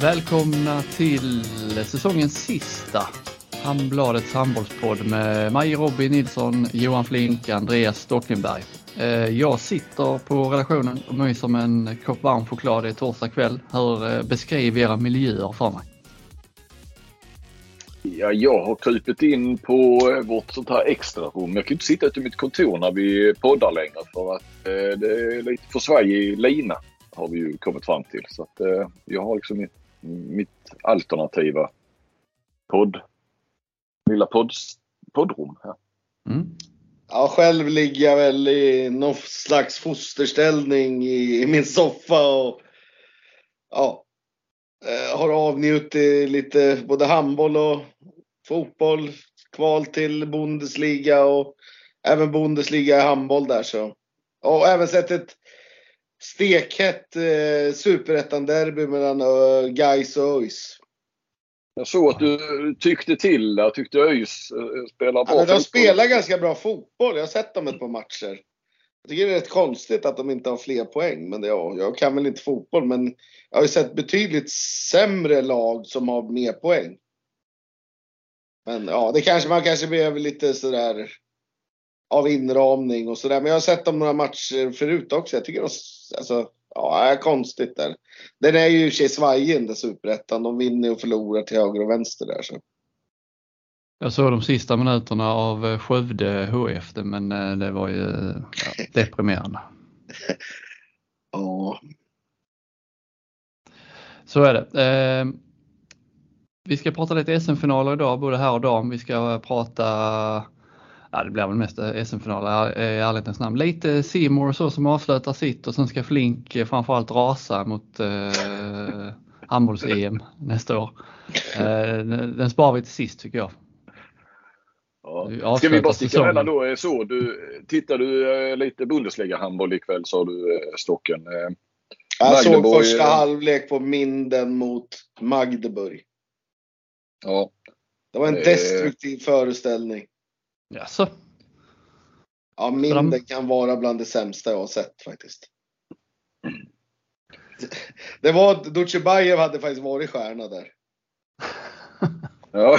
Välkomna till säsongens sista Handbladets handbollspodd med mig, Robin Nilsson, Johan Flinck, Andreas Stockenberg. Jag sitter på redaktionen och myser med en kopp varm choklad i torsdag kväll. Beskriv era miljöer för mig. Ja, jag har krypit in på vårt sånt här extra rum. Jag kan inte sitta ute i mitt kontor när vi poddar längre för att det är lite för svajig lina har vi ju kommit fram till. Så att jag har liksom mitt alternativa poddrum här. Mm. Ja, själv ligger jag väl i någon slags fosterställning i min soffa och ja, har avnjutit lite både handboll och fotboll, kval till Bundesliga och även Bundesliga i handboll där så. Och även sett ett stekhett superettan-derby mellan Gais och ÖIS. Jag såg att du tyckte till där, tyckte ÖIS spelar bra. Ja, de spelar ganska bra fotboll, jag har sett dem ett par matcher. Jag tycker det är rätt konstigt att de inte har fler poäng. Men jag kan väl inte fotboll, men jag har ju sett betydligt sämre lag som har mer poäng. Men ja, det kanske, man kanske behöver lite sådär av inramning och sådär. Men jag har sett dem några matcher förut också. Jag tycker det är konstigt där. Den är ju i och för sig svajen, den superettan. De vinner och förlorar till höger och vänster där så. Jag såg de sista minuterna av Skövde HF, men det var ju deprimerande. Ja. Så är det. Vi ska prata lite SM-finaler idag, både här och dagen. Vi ska prata, det blir väl mest SM-finaler i ärlighetens namn. Lite Seymour så som avslutar sitt och sen ska Flinck framförallt rasa mot handbolls-EM nästa år. Den sparar vi till sist tycker jag. Ja. Ska vi bara sticka mellan då? Så, tittar du lite Bundesliga handboll ikväll, sa du, Stocken? Jag såg första halvlek på Minden mot Magdeburg. Ja. Det var en destruktiv föreställning. Jaså? Ja, Minden kan vara bland det sämsta jag har sett faktiskt. Det var Deutsche Bayer hade faktiskt varit stjärna där. Ja.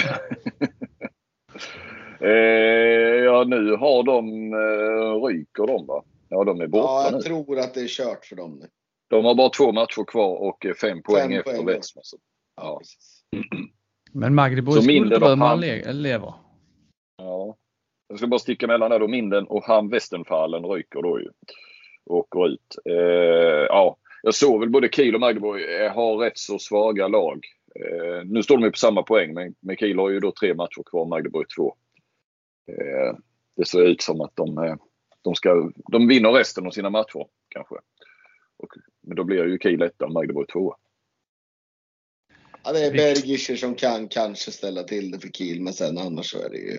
Nu har de ryker de va? Ja, de är borta. Ja, jag tror att det är kört för dem nu. De har bara 2 matcher kvar och 5 poäng efter Västman. Ja. Men Magdeburg skulle drömma lever. Ja. Jag ska bara sticka mellan där då. Minden och Hamn-Västenfallen ryker då ju. Och går ut. Jag såg väl både Kiel och Magdeburg har rätt så svaga lag. Nu står de ju på samma poäng, men Kiel har ju då 3 matcher kvar, Magdeburg 2. Det ser ut som att de vinner resten av sina matcher kanske. Men då blir ju Kiel 1 och Magdeburg 2. Ja, det är Bergischer som kan kanske ställa till det för Kiel, men sen annars så är det ju...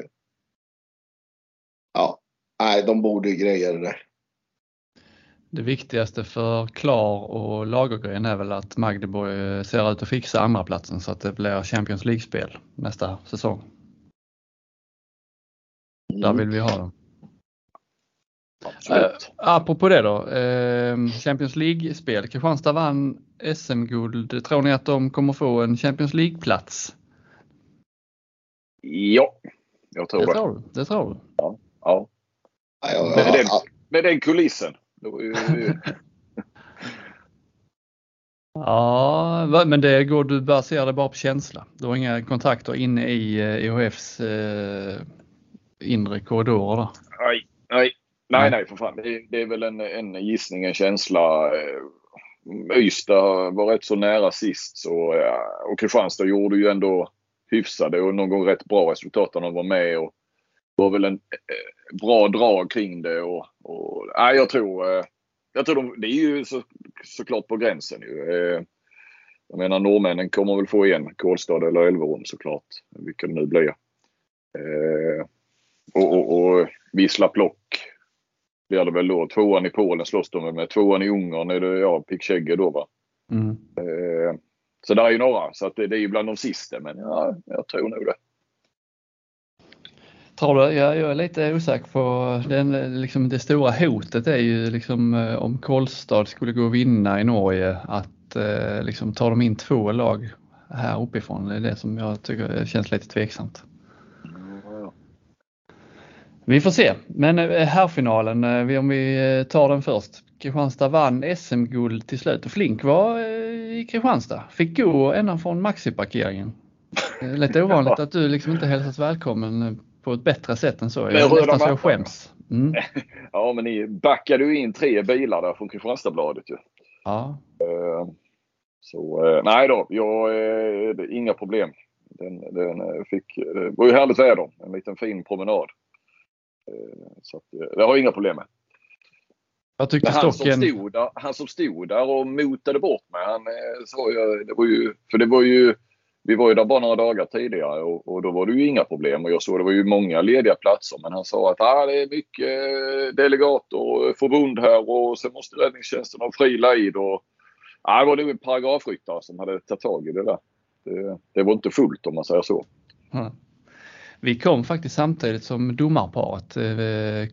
Ja, nej, de borde ju greja det där. Det viktigaste för Klar och Lagergren är väl att Magdeburg ser ut att fixa andra platsen så att det blir Champions League-spel nästa säsong. Där vill vi ha dem. Apropå det då. Champions League-spel. Kristianstad vann SM-guld. Tror ni att de kommer få en Champions League-plats? Ja, jag tror det. Det tror du? Ja. Med den kulissen. Ja, men det går du baserar bara på känsla. Du har inga kontakter inne i IHFs inre korridorer då. Nej, för fan. Det är väl en gissning, en känsla. Ystad var rätt så nära sist och Kristianstad gjorde ju ändå hyfsade och någon gång rätt bra resultat när de var med och var väl en bra drag kring det och jag tror det är ju såklart på gränsen nu. Jag menar norrmännen kommer väl få en Kolstad eller Elverum såklart, vilket det nu blir. Och Vissla Plock blir det väl då. 2:an i Polen slåss de med, 2:an i Ungern är det Pikchegge då va. Så där är ju några, så att det är ju bland de sista, men ja, jag tror nog det. Jag är lite osäker på det stora hotet är ju liksom om Kolstad skulle gå och vinna i Norge att att liksom, tar de in två lag här uppifrån, det är det som jag tycker känns lite tveksamt. Vi får se, men härfinalen, om vi tar den först. Kristianstad vann SM-guld till slut och Flinck var i Kristianstad. Fick gå ända från Maxi-parkeringen. Lite ovanligt att du liksom inte hälsas välkommen på ett bättre sätt än så. Jag är nästan så jag skäms. Mm. Ja, men ni backade ju in tre bilar där från Kristianstadsbladet ju. Ja. Så nej då, inga problem. Den fick, det var ju härligt väder, en liten fin promenad. Så att, det har inga problem med. Jag tyckte han som stod där och motade bort mig, vi var ju där bara några dagar tidigare och då var det ju inga problem och jag såg det var ju många lediga platser, men han sa att det är mycket delegater och förbund här och sen måste räddningstjänsten ha fri lejd och det var nog en paragrafryttare som hade tagit tag i det där. Det var inte fullt om man säger så. Mm. Vi kom faktiskt samtidigt som domarparet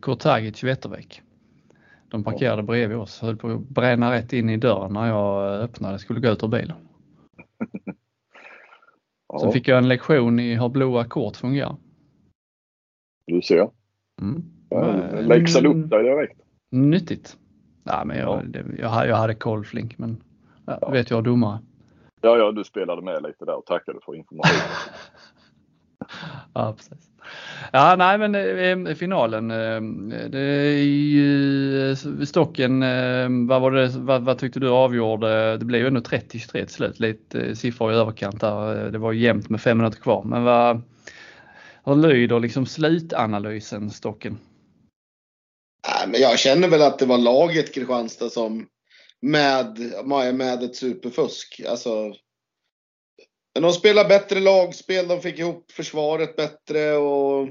Kurtagic och Wetterbeck. De parkerade bredvid oss. Höll på att bränna rätt in i dörren när jag öppnade. Skulle gå ut ur bilen. Ja. Så fick jag en lektion i hur blåa kort fungerar. Du ser. Mm. Läxade upp dig direkt. Nyttigt. Nej, men jag hade koll, Flinck, men vet jag domare. Ja, du spelade med lite där och tackade för informationen. Ja, precis. Ja, nej, men finalen, det är ju Stocken, vad tyckte du avgjorde? Det blev ju ändå 30-3 till slut, lite siffror i överkant där. Det var jämnt med 5 minuter kvar. Men vad lyder liksom slutanalysen, Stocken? Nej, men jag känner väl att det var laget Kristianstad som med ett superfusk, alltså. Men de spelar bättre lagspel, de fick ihop försvaret bättre och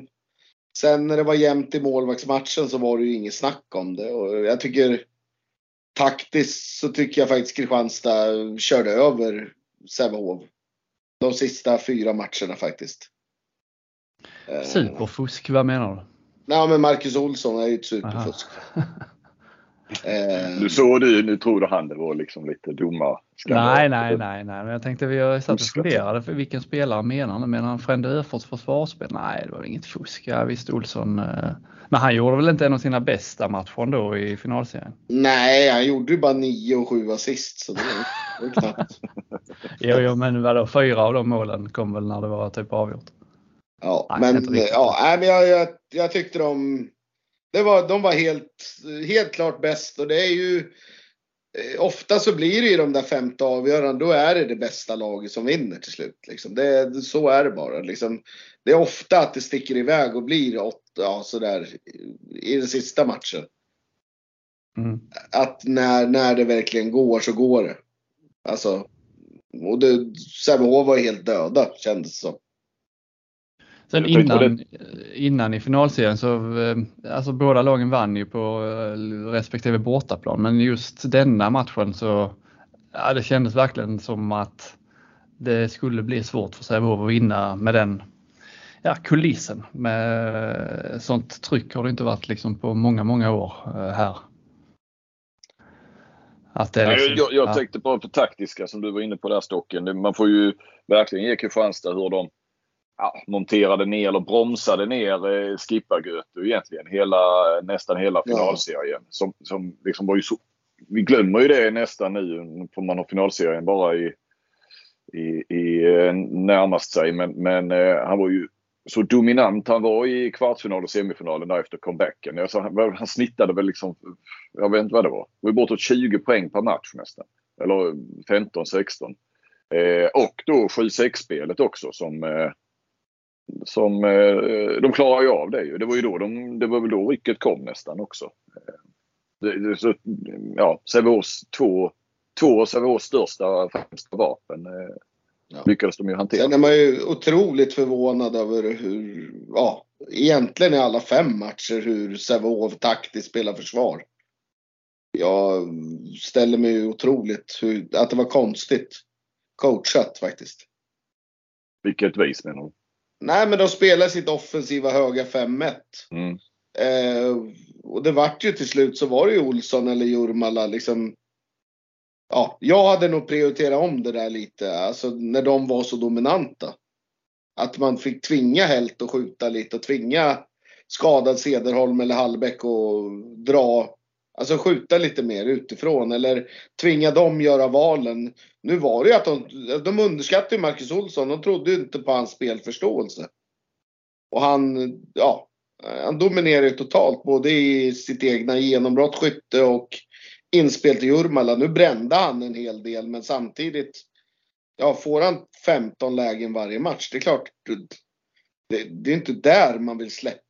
sen när det var jämnt i målvaktsmatchen så var det ju inget snack om det. Och jag tycker taktiskt så tycker jag faktiskt Kristianstad körde över Sävehof de sista 4 matcherna faktiskt. Superfusk, vad menar du? Nej, men Marcus Olsson är ju ett superfusk. Nu tror du han det var liksom lite dumma. Nej, men jag tänkte vi satt och funderade för vilken spelare menar han Frände Öfors försvarsspel? Nej, det var inget fusk. Ja, visst Olsson, men han gjorde väl inte en av sina bästa matcher då i finalserien? Nej, han gjorde ju bara 9 och 7 assist så det var knappt. Jo, men vadå, 4 av de målen kom väl när det var typ avgjort. Ja, nej, men jag tyckte de var helt klart bäst och det är ju ofta så blir det ju de där 5:e avgörande, då är det bästa laget som vinner till slut liksom. Så är det bara liksom, det är ofta att det sticker iväg och blir 8 så där i den sista matchen. Mm. Att när det verkligen går så går det. Alltså och Sävehof var helt döda kändes det som. Sen innan i finalserien så alltså båda lagen vann ju på respektive bortaplan, men just denna matchen så det kändes verkligen som att det skulle bli svårt för Sävehof att vinna med den kulissen, med sånt tryck har det inte varit liksom på många år här. Liksom, jag tänkte bara på taktiska som du var inne på där, Stocken. Man får ju verkligen ge Kristianstad hur de monterade ner eller bromsade ner Skipper Götte egentligen nästan hela finalserien som liksom var ju så, vi glömmer ju det nästan nu för man har finalserien bara i närmast sig, men han var ju så dominant han var i kvartsfinalen och semifinalen där efter comebacken. Alltså, han snittade väl liksom, jag vet inte vad det var. Det var bortåt 20 poäng per match nästan, eller 15-16. Och då 7-6-spelet också som de klarar ju av det ju. Det var ju då det var väl då rycket kom nästan också. Så Sävehofs två av Sävehofs största främsta vapen lyckades de ju hantera. Sen är man ju otroligt förvånad över hur egentligen i alla 5 matcher hur Sävehof taktiskt spelar försvar. Jag ställer mig ju otroligt att det var konstigt coachat faktiskt. Vilket vis menar du? Nej, men de spelar sitt offensiva höga 5-1. Mm. Och det vart ju till slut så var det ju Olsson eller Hjormala liksom ja, jag hade nog prioriterat om det där lite. Alltså när de var så dominanta. Att man fick tvinga Helt och skjuta lite. Och tvinga skadad Sederholm eller Hallbäck och dra. Alltså skjuta lite mer utifrån. Eller tvinga dem göra valen. Nu var det ju att de underskattade Marcus Olsson. De trodde inte på hans spelförståelse. Och han, ja, han dominerade totalt. Både i sitt egna genombrott, skytte och inspel till Hjormala. Nu brände han en hel del. Men samtidigt, ja, får han 15 lägen varje match. Det är klart, det är inte där man vill släppa.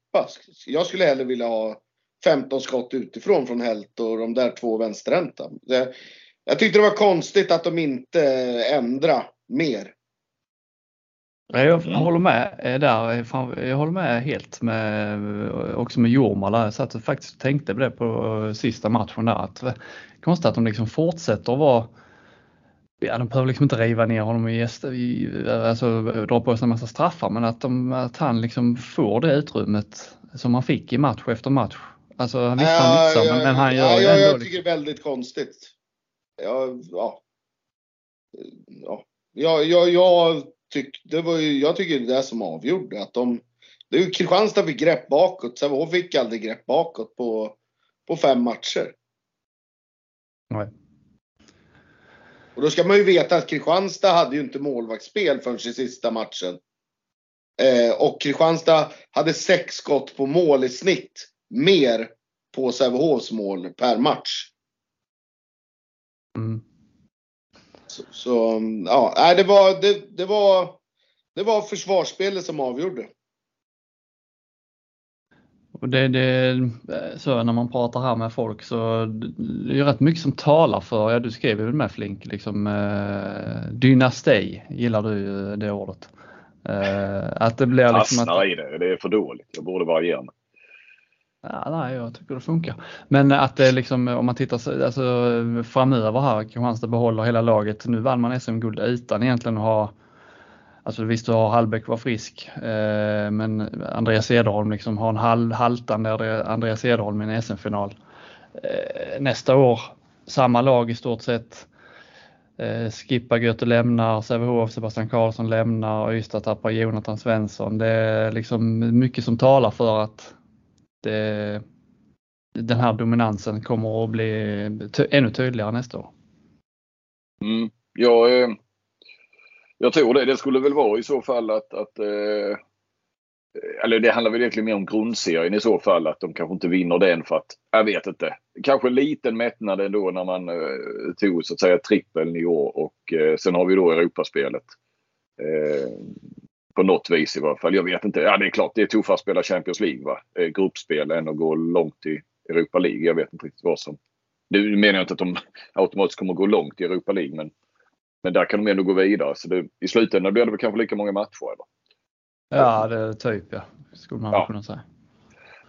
Jag skulle hellre vilja ha 15 skott utifrån från Helt och de där två vänsterhänta. Jag tyckte det var konstigt att de inte ändrade mer. Jag håller med där. Jag håller med helt med, också med Hjormala. Så att jag faktiskt tänkte på det på sista matchen där. Att konstigt att de liksom fortsätter att vara... Ja, de behöver liksom inte riva ner honom och alltså, dra på sig en massa straffar. Men att han liksom får det utrymmet som han fick i match efter match. Alltså han visste men han gör ändå... Jag tycker det är väldigt konstigt. Jag tycker det är det som avgjorde. Att det är ju Kristianstad fick grepp bakåt. Sävehof fick aldrig grepp bakåt på 5 matcher. Nej. Och då ska man ju veta att Kristianstad hade ju inte målvaktsspel förrän i sista matchen. Och Kristianstad hade 6 skott på mål i snitt. Mer på Sävehofs mål per match. Mm. Så ja, det var försvarsspelet som avgjorde. Och så när man pratar här med folk så det är ju rätt mycket som talar för, ja, du skrev ju med Flinck liksom, dynasti gillar du det ordet. Att det blir liksom att nej, det är för dåligt. Jag borde bara ge mig. Ja, nej, jag tycker det funkar. Men att det liksom, om man tittar alltså, framöver här, Kristianstad behåller hela laget. Nu vann man SM-guld utan egentligen att ha, alltså visst du har Hallbäck var frisk, men Andreas Sederholm liksom har en haltande Andreas Sederholm i en SM-final. Nästa år, samma lag i stort sett. Skipper Götte lämnar, Sävehof, Sebastian Karlsson lämnar, Ystad tappar Jonathan Svensson. Det är liksom mycket som talar för att den här dominansen kommer att bli ännu tydligare nästa år. Mm, jag tror det skulle väl vara i så fall att eller det handlar väl egentligen mer om grundserien i så fall, att de kanske inte vinner den för att, jag vet inte, kanske en liten mättnad ändå när man tog så att säga trippeln i år och sen har vi då Europaspelet. På något vis i varje fall. Jag vet inte. Ja, det är klart. Det är tuffare att spela Champions League, va? Gruppspel än att gå långt i Europa League. Jag vet inte riktigt vad som... Nu menar jag inte att de automatiskt kommer att gå långt i Europa League. Men där kan de ändå gå vidare. Så i slutändan blir det väl kanske lika många matcher, eller? Ja, det är typ, ja. Skulle man kunna säga.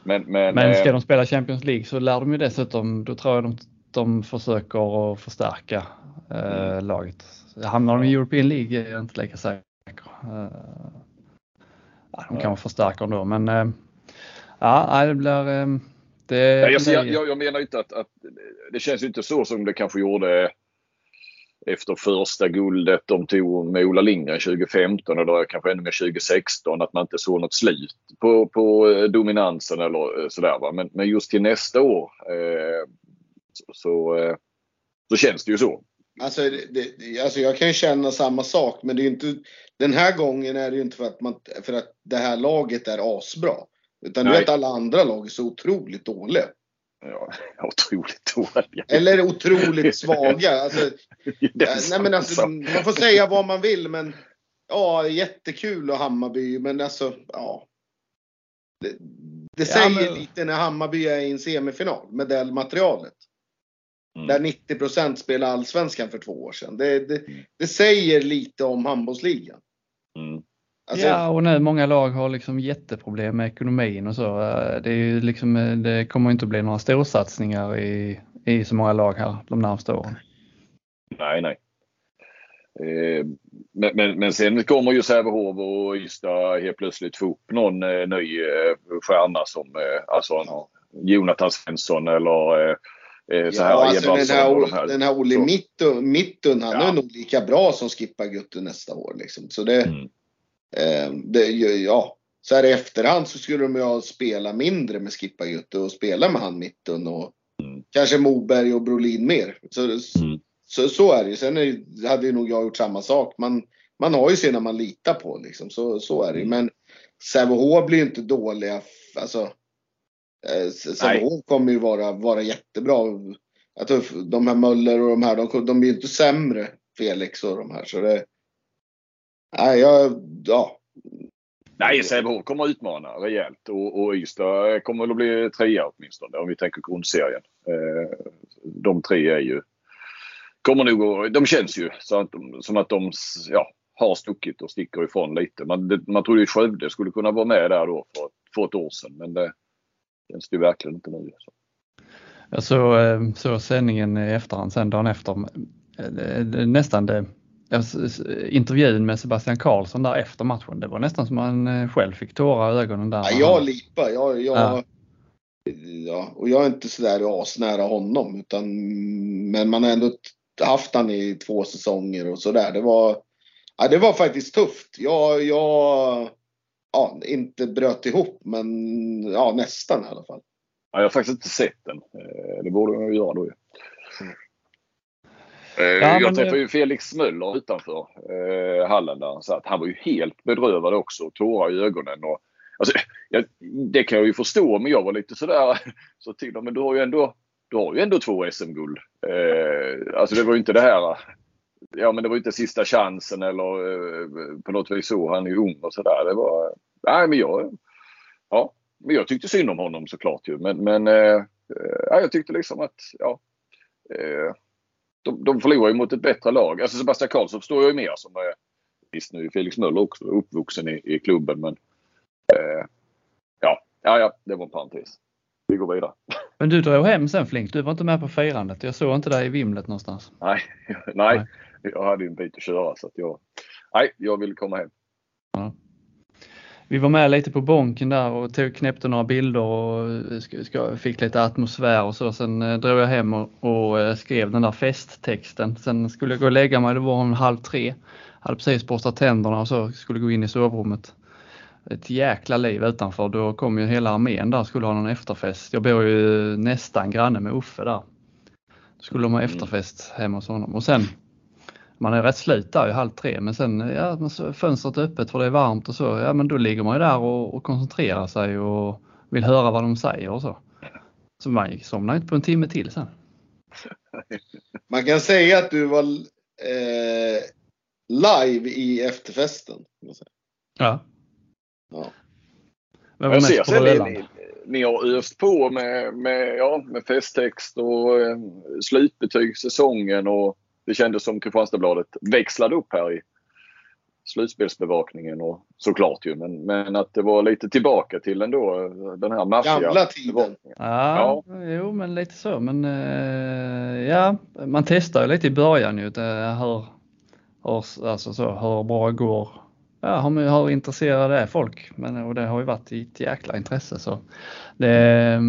Men ska de spela Champions League så lär de ju dessutom... Då tror jag de försöker att förstärka laget. Hamnar de i European League är jag inte lika säker. De kan förstärka då, men ja, det blir jag menar inte att det känns ju inte så som det kanske gjorde efter första guldet de tog med Ola Lindgren 2015 och då kanske ännu mer 2016, att man inte såg något slut på dominansen eller sådär, va? Men just till nästa år så känns det ju så. Alltså jag kan ju känna samma sak, men det är ju inte, den här gången är det ju inte för att det här laget är asbra, utan du vet, alla andra lag är så otroligt dåliga. Ja, otroligt dåliga. Eller otroligt svaga. Alltså, nej, men alltså, man får säga vad man vill, men ja, jättekul och Hammarby, men alltså ja. Det säger lite när Hammarby är i en semifinal med det materialet. Mm. Där 90% spelade allsvenskan för 2 år sedan. Det säger lite om handbollsligan. Mm. Alltså, ja, och nu många lag har liksom jätteproblem med ekonomin och så. Det är ju liksom, det kommer inte att bli några storsatsningar i så många lag här de närmaste åren. Nej. Men sen kommer ju Sävehof och Ystad helt plötsligt få upp någon ny stjärna som alltså Jonathan Svensson eller Så här, ja, alltså den här Oli Mittun, han är nog lika bra som Skipper Götte nästa år liksom. Så det, så här i efterhand så skulle de ju spela mindre med Skipper Götte och spela med han Mittun och kanske Moberg och Brolin mer. Så är det ju. Sen hade ju nog jag gjort samma sak. Man har ju sen när man litar på liksom. Så är det ju. Men Sävehof blir ju inte dåliga. Alltså Sävehof kommer ju vara jättebra. Jag tror de här Möller och de här, de blir ju inte sämre, Felix och de här. Så det, nej, Sävehof kommer att utmana rejält. Och Ystad kommer att bli trea åtminstone, om vi tänker grundserien. De tre är ju kommer nog, de känns ju som att de har stuckit och sticker ifrån lite. Man trodde ju Skövde skulle kunna vara med där då för ett år sedan, men det känns ju verkligen inte nu. Jag såg sändningen i efterhand, sen dagen efter. Nästan det, intervjun med Sebastian Karlsson där efter matchen, det var nästan som man själv fick tårar i ögonen där. Och jag är inte sådär asnära honom, utan, men man har ändå haft han i 2 säsonger och sådär. Det var faktiskt tufft. Jag inte bröt ihop, men nästan i alla fall. Ja, jag har faktiskt inte sett den. Det borde man ju göra då. Jag träffade ju Felix Möller utanför hallen där. Så att han var ju helt bedrövad också och tårar i ögonen och alltså, det kan jag ju förstå, men jag var lite sådär så till och med, du har ju ändå 2 SM-guld. Alltså det var ju inte det här. Ja, men det var ju inte sista chansen eller på något vis så, han är ju ung och sådär. Det var men jag tyckte synd om honom såklart ju, men jag tyckte liksom att de förlorar ju mot ett bättre lag. Alltså Sebastian Karlsson står ju mer som visst nu Felix Möller också uppvuxen i klubben, men det var en parentes. Vi går vidare. Men du drog hem sen, Flinck. Du var inte med på firandet. Jag såg inte dig i vimlet någonstans. Nej. Jag hade ju en bit att köra så att jag ville komma hem. Ja. Vi var med lite på bonken där och knäppte några bilder och fick lite atmosfär och så. Sen drog jag hem och skrev den där festtexten. Sen skulle jag gå och lägga mig. Det var 2:30. Hade precis borstat tänderna och så skulle gå in i sovrummet. Ett jäkla liv utanför. Då kom ju hela armén där, skulle ha någon efterfest. Jag bor ju nästan granne med Uffe där. Då skulle de ha efterfest hemma hos honom. Och sen, man är rätt slut där 2:30. Men sen, fönstret är öppet för det är varmt och så. Ja, men då ligger man ju där och koncentrerar sig och vill höra vad de säger och så. Så man somnar inte på en timme till sen. Man kan säga att du var live i efterfesten. Ja. Ja. Jag ser sen ni har öst på med festtext och slutbetyg säsongen, och det kändes som Kristianstadsbladet växlade upp här i slutspelsbevakningen och såklart ju, men att det var lite tillbaka till ändå den här maffiga gamla tiden. Jo, men lite så, men man testar lite i början ju hur bra går. Ja, de har intresserade folk, och det har ju varit ett jäkla intresse, så det,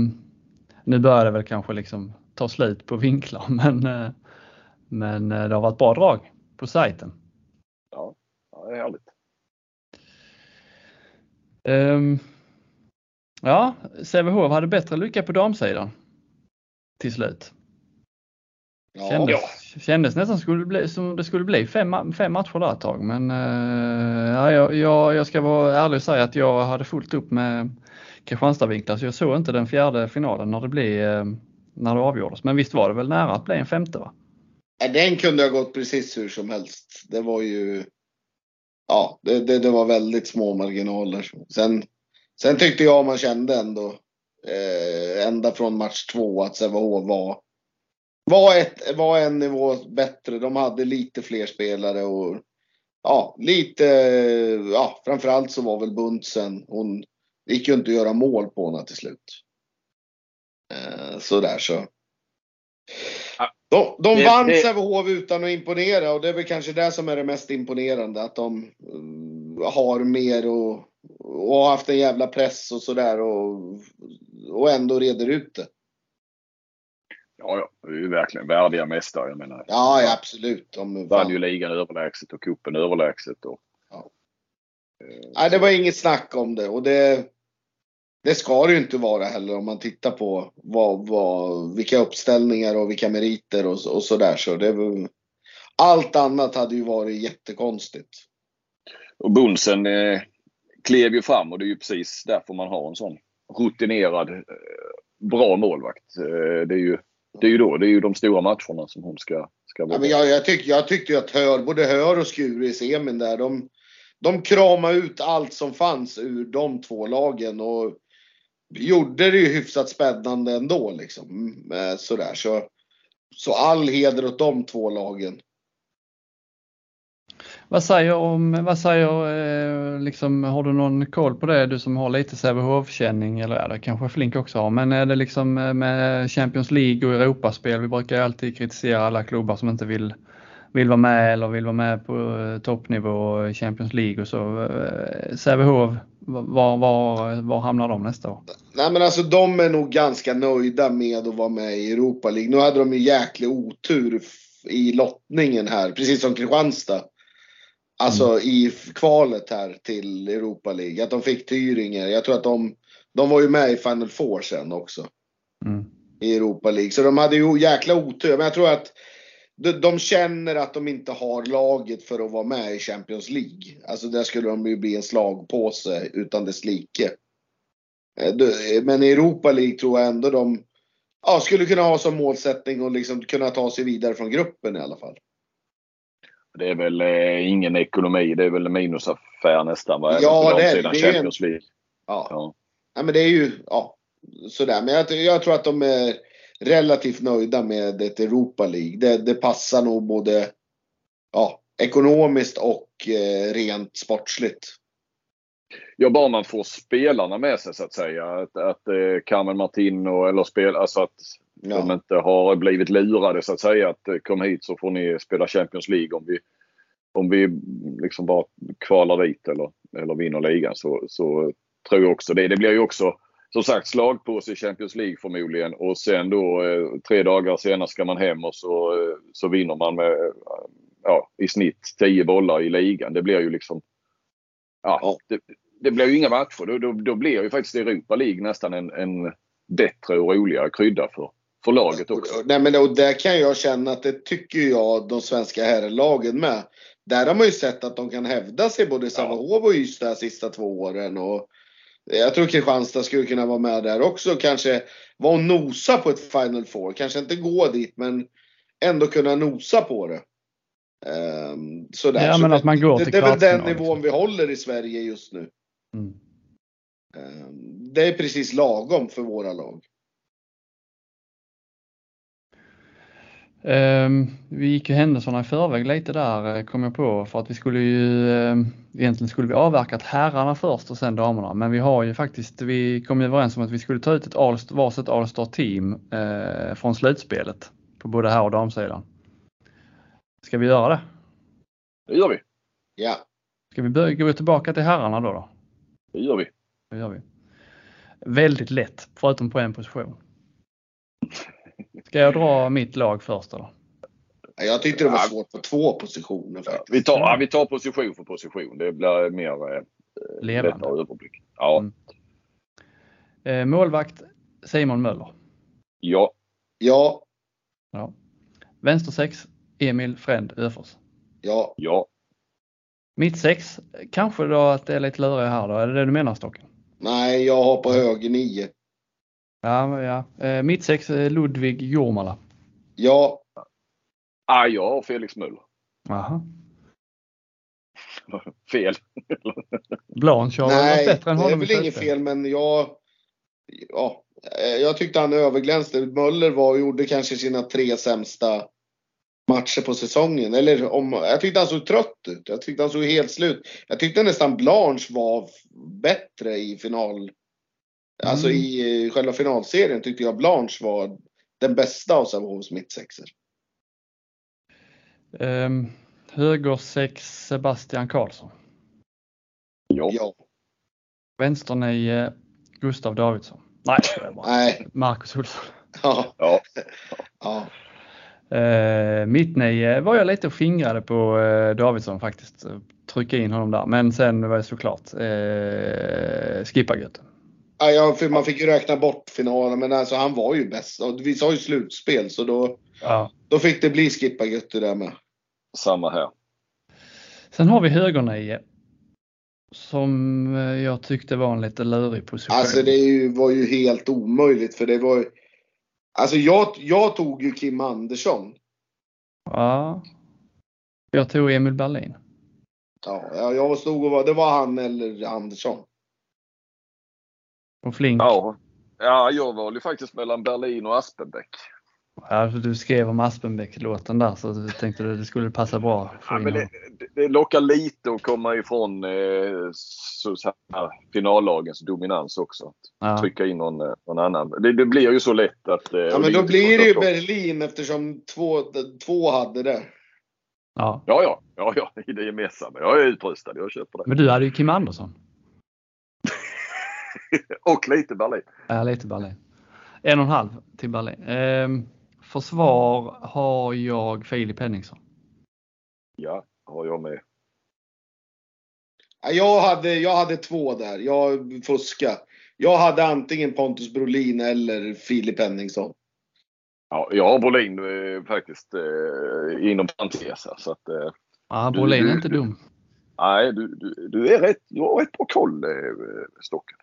nu börjar det väl kanske liksom ta slut på vinklar, men det har varit bra drag på sajten. Ja, det är härligt. Sävehof hade bättre lycka på damsidan till slut. Kändes nästan som det skulle bli fem matcher där ett tag. Men jag ska vara ärlig och säga att jag hade fullt upp med Kristianstadvinklar, så jag såg inte den 4:e finalen när det avgjordes. Men visst var det väl nära att bli en 5:e, va? Den kunde ha gått precis hur som helst. Det var ju det var väldigt små marginaler. Sen tyckte jag man kände ändå ända från match 2 att Sävehof var en nivå bättre. De hade lite fler spelare och framförallt så var väl Bundsen, hon gick ju inte att göra mål på henne till slut. De vann Sävehof utan att imponera, och det är väl kanske det som är det mest imponerande, att de har mer och har haft en jävla press och sådär och ändå reder ut det. Ja, det är ju verkligen värdiga mästare, jag menar. Ja, ja, absolut. De vann ju ligan överlägset och cupen överlägset och... Ja. Nej, det var inget snack om det. Och det ska det ju inte vara heller om man tittar på vilka uppställningar och vilka meriter och sådär. Så det var, allt annat hade ju varit jättekonstigt. Och Bundsen klev ju fram och det är ju precis därför man har en sån rutinerad bra målvakt. Det är ju de stora matcherna som hon ska vara. Ja, men jag tyckte att både Hör och Skure i semin där, de kramade ut allt som fanns ur de två lagen och gjorde det ju hyfsat spännande ändå liksom. Sådär. Så all heder åt de två lagen. Vad säger liksom, har du någon koll på det, du som har lite Sävehof-känning, eller är det kanske Flinck också har, men är det liksom med Champions League och Europaspel, vi brukar ju alltid kritisera alla klubbar som inte vill vara med eller vill vara med på toppnivå i Champions League och så. Sävehof, var hamnar de nästa år? Nej, men alltså de är nog ganska nöjda med att vara med i Europa League. Nu hade de ju jäklig otur i lottningen här, precis som Kristianstad. Alltså i kvalet här till Europa League. Att de fick Thüringer. Jag tror att de var ju med i Final Four sen också. I Europa League. Så de hade ju jäkla otur. Men jag tror att de känner att de inte har laget för att vara med i Champions League. Alltså där skulle de ju bli en slagpåse utan dess like. Men i Europa League tror jag ändå de skulle kunna ha som målsättning och liksom kunna ta sig vidare från gruppen i alla fall. Det är väl ingen ekonomi, det är väl en minusaffär nästan, va? Ja, det Champions League. Ja. Ja. Ja, men det är ju sådär, men jag tror att de är relativt nöjda med ett Europa League. Det passar nog både ekonomiskt och rent sportsligt. Ja, bara man får spelarna med sig så att säga, att Carmen Martin och eller spel, alltså att de inte har blivit lurade så att säga, att kom hit så får ni spela Champions League om vi liksom bara kvalar dit eller vinner ligan, så tror jag också det blir ju också som sagt slag på sig Champions League förmodligen, och sen då 3 dagar senare ska man hem och så vinner man med i snitt 10 bollar i ligan. Det blir ju liksom det blir ju inga matcher. Då blir ju faktiskt Europa League nästan en bättre och roligare krydda för laget också. Nej, men och där kan jag känna att det tycker jag de svenska herrlagen med. Där har man ju sett att de kan hävda sig både Sävehof och Ystad de sista 2 åren, och jag tror Kristianstad skulle kunna vara med där också. Kanske vara och nosa på ett Final Four. Kanske inte gå dit, men ändå kunna nosa på det. Sådär. Ja, men att man går till det är väl den nivån vi håller i Sverige just nu. Det är precis lagom för våra lag. Vi gick ju händelserna i förväg lite där, kom jag på, för att vi skulle ju egentligen skulle vi avverkat herrarna först och sen damerna, men vi har ju faktiskt, vi kom ju överens om att vi skulle ta ut ett varsitt All-Star team från slutspelet på både här och damsidan. Ska vi göra det? Det gör vi. Ja. Ska vi gå tillbaka till herrarna då? Det gör vi. Det gör vi. Väldigt lätt, förutom på en position. Ska jag dra mitt lag först då? Jag tyckte det var svårt på 2 positioner faktiskt. Vi tar position för position. Det blir mer levande överblick. Ja. Målvakt Simon Möller. Ja. Ja. Ja. Vänster 6 Emil Fränd Öfors. Ja. Ja. Mitt 6, kanske då att det är lite lurigt här då. Är det du menar, Stocken? Nej, jag har på höger 9. Ja. Mitt 6 är Ludvig Hjormala. Ja. Ah, jag och Felix Möller. Jaha. Fel. Blanche har varit bättre än honom. Nej, det är väl inget fel, men jag tyckte han överglänste. Möller gjorde kanske sina 3 sämsta matcher på säsongen, jag tyckte han såg trött ut, jag tyckte han såg helt slut. Jag tyckte nästan Blanche var bättre i final. Alltså i själva finalserien tyckte jag Blanche var den bästa av Sävehofs mittsexer. Höger 6 Sebastian Karlsson. Ja. Vänster 9 Gustav Davidsson. Nej, Marcus Olsson. Ja. Mitt nej var jag lite och fingrade på Davidsson faktiskt. Trycka in honom där. Men sen var det såklart Skipper Götte. Ja, för man fick ju räkna bort finalen. Men alltså han var ju bäst. Vi sa ju slutspel så då fick det bli Skipper Götte där med. Samma här. Sen har vi högerneje. Som jag tyckte var en lite lurig position. Alltså var ju helt omöjligt. För det var ju... Alltså jag tog ju Kim Andersson. Ja. Jag tog Emil Berlin. Ja, jag stod och var... Det var han eller Andersson. Och Flinck. Ja, jag var ju faktiskt mellan Berlin och Aspenbäck. Ja, du skrev om Aspenbäck-låten där så du tänkte att det skulle passa bra. Ja, men det lockar lite att komma ifrån finallagens dominans också. Ja. Trycka in någon annan. Det blir ju så lätt att... ja, men då blir det ju Berlin eftersom två hade det. Ja, det är gemensamma. Jag är utrustad, jag köper det. Men du hade ju Kim Andersson. Och lite Berlin. Ja, lite Berlin. 1,5 till Berlin. Försvar har jag Filip Henningsson. Ja, har jag med. Jag hade två där. Jag fuskade. Jag hade antingen Pontus Brolin eller Filip Henningsson. Ja, jag har Brolin faktiskt inom parentes. Så att, Brolin är inte dum. Nej, du är rätt. Du har rätt på koll, Stocken.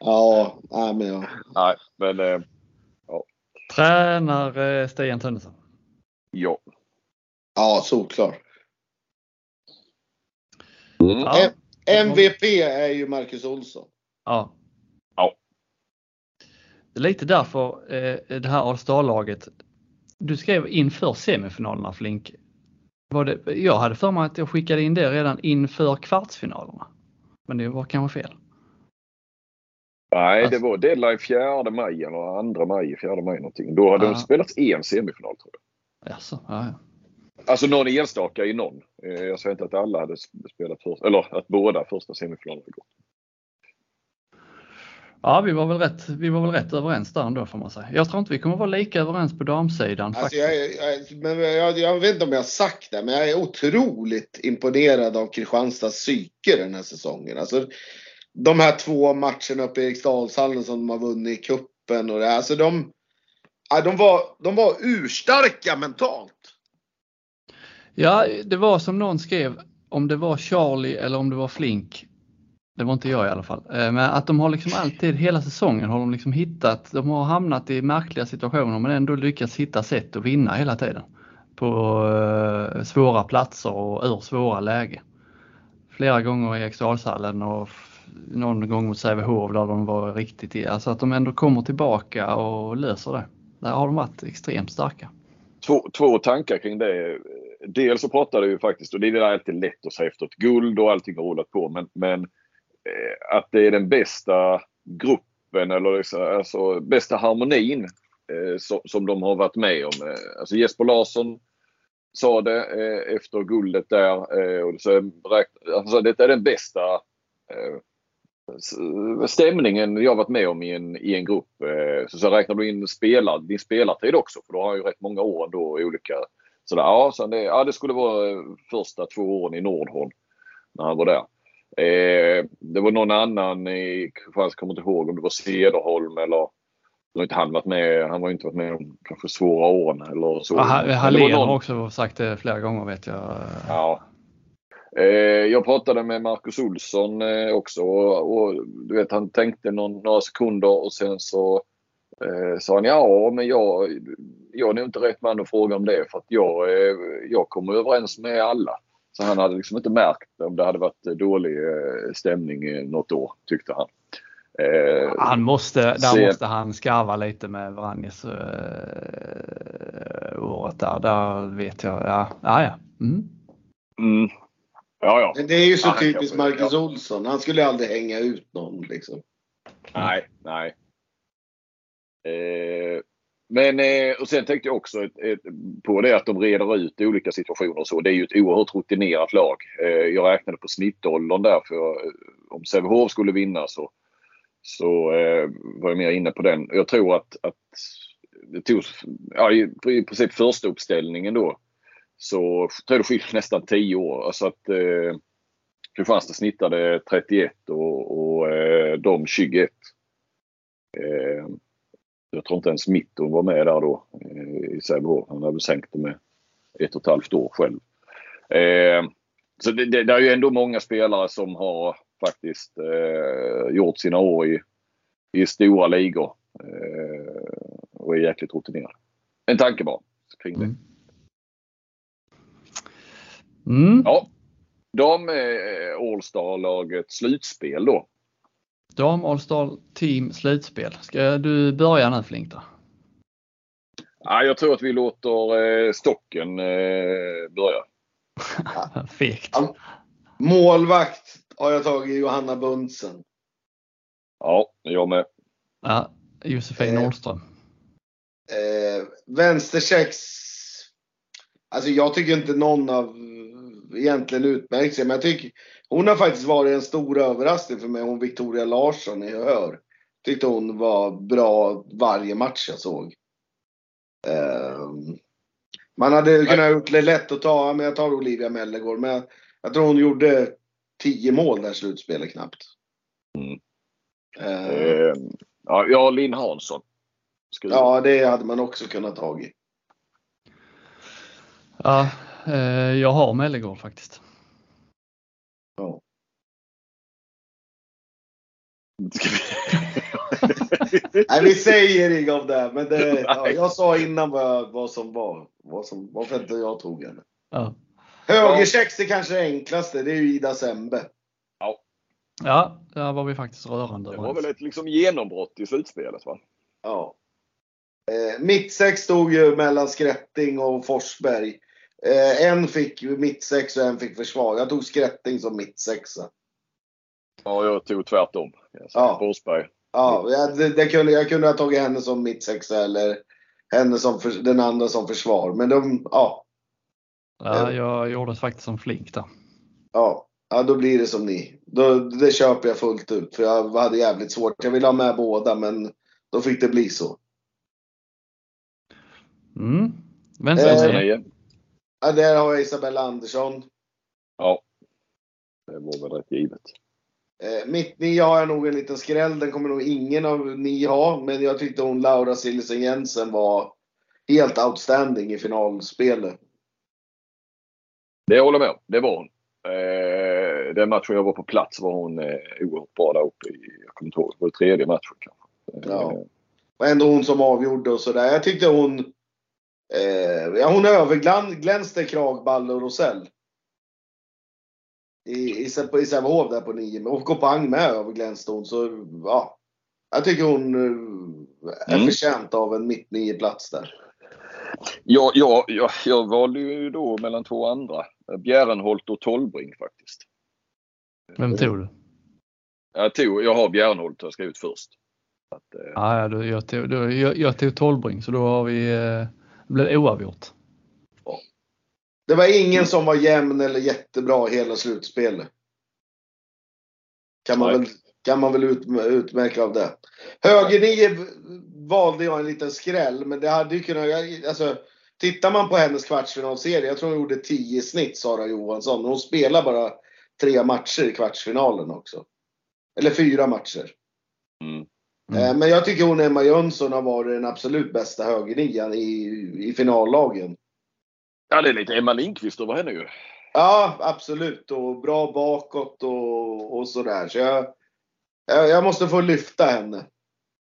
Ja. Tränar Stian Tönnesson. Ja. Ja, såklart. Ja. MVP är ju Marcus Olsson. Ja. Lite därför det här A-starlaget. Du skrev inför semifinalerna, Flinck. Jag hade för mig att jag skickade in det redan inför kvartsfinalerna. Men det var kanske fel. Nej, det var deadline 4 maj eller 2 maj, 4 maj någonting. Då hade de spelat en semifinal tror jag. Jaså. Alltså någon enstaka i någon. Jag sa inte att alla hade spelat först, eller att båda första semifinalerna hade gått. Ja, vi var väl rätt överens där ändå får man säga. Jag tror inte vi kommer vara lika överens på damsidan faktiskt. Alltså jag vet inte om jag har sagt det, men jag är otroligt imponerad av Kristianstads psyke den här säsongen. Alltså de här 2 matcherna uppe i Eriksdalshallen som de har vunnit i kuppen och det här, alltså de var urstarka mentalt. Ja, det var som någon skrev, om det var Charlie eller om det var Flinck. Det var inte jag i alla fall. Men att de har liksom alltid, hela säsongen har de liksom hittat, de har hamnat i märkliga situationer men ändå lyckats hitta sätt att vinna hela tiden. På svåra platser och ur svåra läge. Flera gånger i Eriksdalshallen och någon gång mot Sävehof där de var riktigt i. Alltså att de ändå kommer tillbaka och löser det. Där har de varit extremt starka. Två tankar kring det. Dels så pratade ju faktiskt, och det är alltid lätt att säga efter ett guld och allting har rullat på. Men att det är den bästa gruppen eller alltså bästa harmonin som de har varit med om. Alltså Jesper Larsson sa det efter guldet där. Och så alltså det är den bästa stämningen jag har varit med om i en grupp. Så räknar du in din spelartid också. För då har ju rätt många år då i olika... Sådär. Ja, det skulle vara första 2 åren i Nordholm när han var där. Det var någon annan i Kristianstad, kommer inte ihåg om det var Sederholm eller inte han varit med. Han var inte varit med om kanske svåra åren eller så. Hallén har också sagt det flera gånger vet jag. Ja. Jag pratade med Marcus Olsson också och du vet han tänkte några sekunder och sen så sa han men jag är nog inte rätt man att fråga om det för att jag kommer överens med alla. Så han hade liksom inte märkt om det hade varit dålig stämning något år, tyckte han. Måste han skarva lite med Vranjes året där. Där vet jag. Ja. Mm. Ja. Men det är ju så typiskt Marcus Olsson. Han skulle aldrig hänga ut någon liksom. Nej. Men och sen tänkte jag också på det att de reder ut i olika situationer och så. Det är ju ett oerhört rutinerat lag. Jag räknade på snittåldern där för om Sävehof skulle vinna så så var jag mer inne på den. Jag tror att det tog, ja, i princip första uppställningen då, så tog det skift nästan 10 år. Alltså att Kristianstad snittade 31 och de 21. Jag tror inte ens Mitton var med där då i Sävehof. Han hade sänkt det med 1,5 år själv. Så det är ju ändå många spelare som har faktiskt gjort sina år i stora ligor och är jäkligt rutinerade. En tanke bara kring det. Mm. Ja, de All-Star-laget slutspel då. De All-Star-team slutspel. Ska du börja nu, Flinck då? Ja, jag tror att vi låter Stocken börja. Perfekt. Ja. Målvakt har jag tagit Johanna Bundsen. Ja, jag med. Ja, Josefin Nordström. Vänstersex. Alltså jag tycker inte någon av egentligen utmärkt sig, men jag tycker hon har faktiskt varit en stor överraskning för mig. Hon Victoria Larsson i hör. Tyckte hon var bra varje match jag såg. Man hade kunnat gjort det lätt att ta, men jag tar Olivia Mellegård. Men jag tror hon gjorde 10 mål där slutspelet knappt. Mm. Ja, Linn Hansson. Ja, det hade man också kunnat ta i. Ja, jag har Mellegård faktiskt. Ja. Nej, vi säger inget om det, men det, ja, jag sa innan varför inte jag tog henne. Ja. Högersex är kanske det enklaste, det är ju Ida Sembe. Ja, där var vi faktiskt rörande. Det var väl ett liksom genombrott i slutspelet, va? Ja. Mittsex stod ju mellan Skrätting och Forsberg. En fick mittsex och en fick försvar. Jag tog Skrätting som mittsexa. Ja, jag tog tvärtom. Ja. Forsberg. Ja, jag kunde ha tagit henne som mittsexa eller henne som den andra som försvar. Men jag gjorde faktiskt som Flinck där. Ja, då blir det som ni. Det köper jag fullt ut, för jag hade jävligt svårt. Jag ville ha med båda, men då fick det bli så. Mm. Där har jag Isabella Andersson. Ja, det var väl rätt givet. Mitt nio har jag nog en liten skräll. Den kommer nog ingen av ni ha. Men jag tyckte hon Laura Sillesen Jensen var helt outstanding i finalspelet. Det håller med. Det var hon. Den matchen jag var på plats var hon oerhört bra där uppe i, jag kommer inte ihåg, det var tredje matchen kanske. Ja. Och ändå hon som avgjorde och sådär. Jag tyckte hon hon överglänste Kragball och Rosell i Sävehof där på 9, och Koppang med överglänste hon, så ja, jag tycker hon är förtjänt av en mitt 9 plats där. Jag valde ju då mellan två andra, Bjärrenholt och Tolbring faktiskt. Vem tog du? Jag har Bjärrenholt och ska ut först. Jag tog Tolbring, så då har vi blivit oavgjort. Ja. Det var ingen som var jämn eller jättebra hela slutspelet. Kan man väl utmärka av det. Höger 9 valde jag en liten skräll, men det hade ju kunnat, alltså, tittar man på hennes kvartsfinalserie, jag tror hon gjorde 10 snitt, Sara Johansson. Hon spelar bara 3 matcher i kvartsfinalen också. Eller 4 matcher. Men jag tycker hon Emma Jönsson har varit den absolut bästa högernian i finallagen. Ja, det är lite Emma Lindqvist över henne ju. Ja, absolut. Och bra bakåt och sådär. Så jag måste få lyfta henne.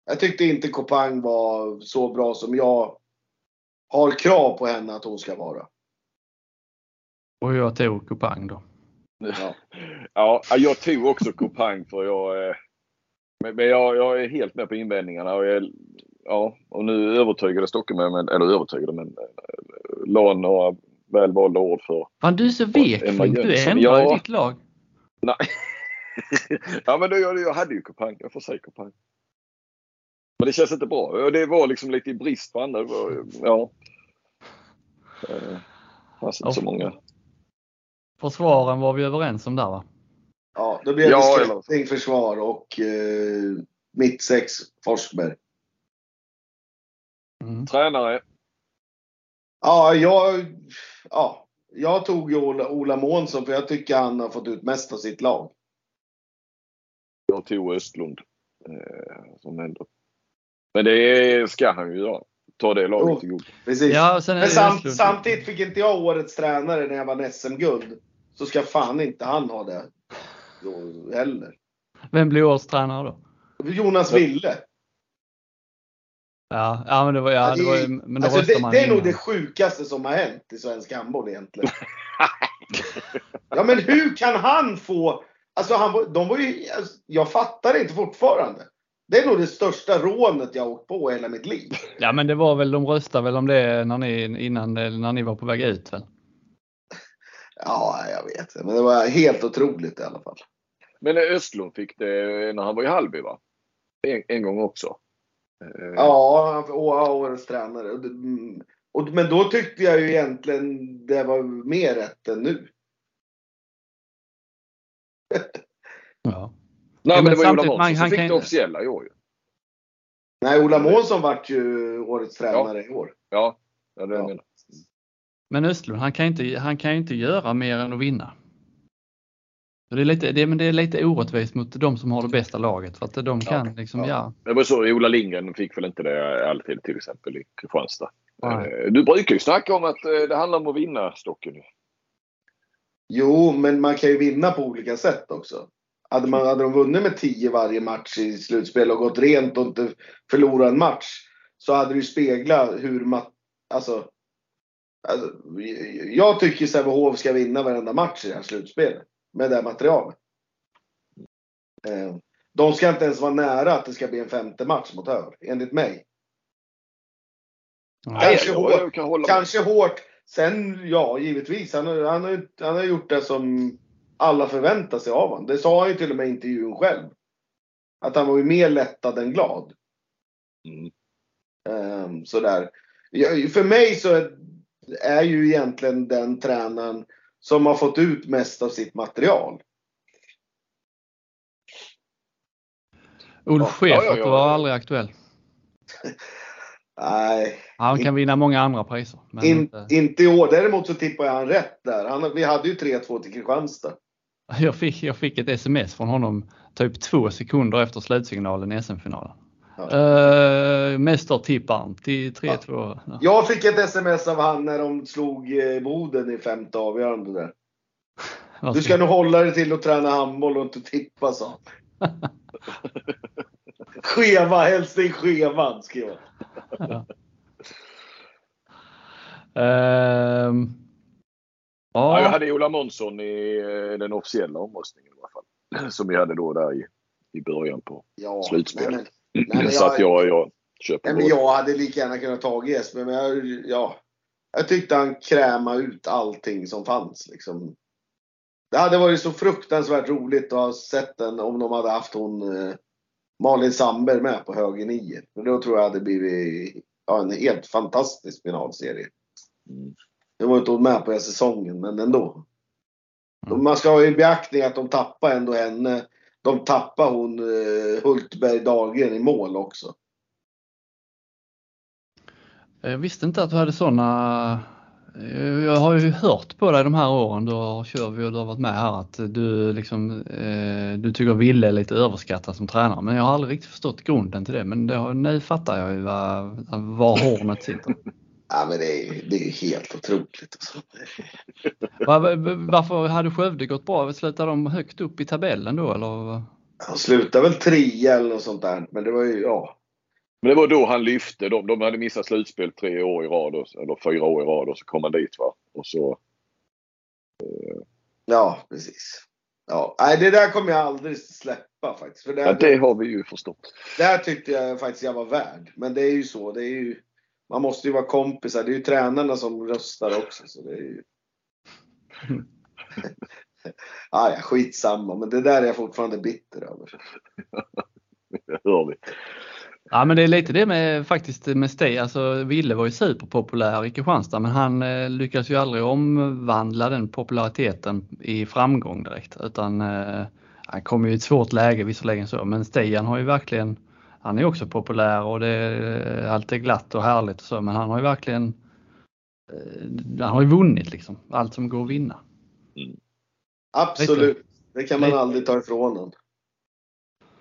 Jag tyckte inte Koppang var så bra som jag har krav på henne att hon ska vara. Och jag tog Koppang då. Ja, jag tog också Koppang, för jag... Men jag är helt med på invändningarna. Och nu övertygade Stockenberg, men la några välvalda ord för... Fan, du är så vek, Flinck. Du är ändå i ditt lag. Nej. Ja, men jag hade ju Koppang. Jag får säga Koppang. Men det känns inte bra. Det var liksom lite i brist på andra. Ja. Fast inte så många. Försvaren var vi överens om där, va? Ja, då blir det Skrätting, försvar och Mitt sex, Forsberg. Tränare? Ja, jag tog ju Ola Månsson, för jag tycker han har fått ut mest av sitt lag. Jag tog Östlund. Men det ska han ju göra. Ta det laget till god. Precis. Ja, sen är det samtidigt fick inte jag årets tränare när jag vann SM-guld. Så ska fan inte han ha det då heller. Vem blir årets tränare då? Jonas Wille. Ja, men det var men alltså det är nog det sjukaste som har hänt i svensk handboll egentligen. Ja, men hur kan han få, alltså jag fattar det inte fortfarande. Det är nog det största rånet jag åkt på i hela mitt liv. Ja, men det var väl, de röstade väl om det när ni var på väg ut väl. Ja, jag vet. Men det var helt otroligt i alla fall. Men Östlund fick det när han var i Halby, va? En gång också. Ja, han var årets tränare. Men då tyckte jag ju egentligen det var mer rätt än nu. Ja. Nej, men det var Ola Månsson som fick det officiella i år ju. Nej, Ola Månsson vart ju årets tränare i år. Ja, det är det. Men Östlund, han kan ju inte göra mer än att vinna. Det är lite orättvist mot de som har det bästa laget, för att de kan liksom Det var så Ola Lindgren fick väl inte det alltid, till exempel i Kristianstad. Du brukar ju snacka om att det handlar om att vinna, Stocken. Jo, men man kan ju vinna på olika sätt också. Hade de vunnit med 10 varje match i slutspel och gått rent och inte förlorat en match, så hade det speglat hur jag tycker Sävehof ska vinna varenda match i det här slutspelet med det här materialet. De ska inte ens vara nära att det ska bli en 5:e match mot Hör, enligt mig. Kanske hårt. Sen, givetvis. Han har gjort det som alla förväntar sig av honom. Det sa han ju till och med i intervjun själv. Att han var ju mer lättad än glad. Sådär. För mig så är ju egentligen den tränaren som har fått ut mest av sitt material. Ulf Schäfer var aldrig aktuell. Nej. Han kan vinna många andra priser. Men inte i år. Däremot så tippar jag han rätt där. Vi hade ju 3-2 till Kristianstad. Jag fick ett sms från honom typ 2 sekunder efter slutsignalen i SM-finalen. Mästartipparen till 3-2. Ja. Jag fick ett sms av han när de slog Boden i 5:e avgörande där. Du ska nog hålla dig till att träna handboll och inte tippa, så. Skeva, hälsning skevan, skrev han. Jag hade Ola Månsson i den officiella omröstningen i alla fall, som vi hade då där i början på slutspelet. Nej, så jag köper. Men jag hade lika gärna kunnat ta Jesper, men jag tyckte han krämade ut allting som fanns liksom. Det hade varit så fruktansvärt roligt att ha sett den om de hade haft hon Malin Samberg med på höger 9. Men då tror jag hade blivit en helt fantastisk finalserie. Det var inte hon med på säsongen, men ändå. Man ska ha i beaktning att de tappar ändå henne. De tappar hon Hultberg-Dagen i mål också. Jag visste inte att du hade sådana. Jag har ju hört på dig de här åren då kör vi och du har varit med här att du liksom du tycker Wille är lite överskattad som tränare, men jag har aldrig riktigt förstått grunden till det, men nu fattar jag ju var hornet sitter. Ja, men det är helt otroligt. Varför hade Skövde gått bra? Slutade de högt upp i tabellen då? Eller? Han slutade väl 3 eller något sånt där. Men det var ju, Men det var då han lyfte. De hade missat slutspel 3 år i rad. Eller 4 år i rad. Och så kom han dit, va? Och så... Ja, precis. Ja. Nej, det där kommer jag aldrig släppa faktiskt. För det har vi ju förstått. Där tyckte jag faktiskt jag var värd. Men det är ju så. Det är ju... Man måste ju vara kompisar. Det är ju tränarna som röstar också. Så det är ju... ja, skitsamma. Men det där är jag fortfarande bitter över. Det hör vi. Ja, men det är lite det med faktiskt med Steg. Alltså, Wille var ju superpopulär i Kristianstad. Men han lyckas ju aldrig omvandla den populariteten i framgång direkt. Utan han kommer ju i ett svårt läge visserligen så, men Stian har ju verkligen, han är också populär och det är alltid glatt och härligt och så, men han har ju verkligen, han har ju vunnit liksom, allt som går att vinna. Mm. Absolut, det kan man aldrig ta ifrån honom.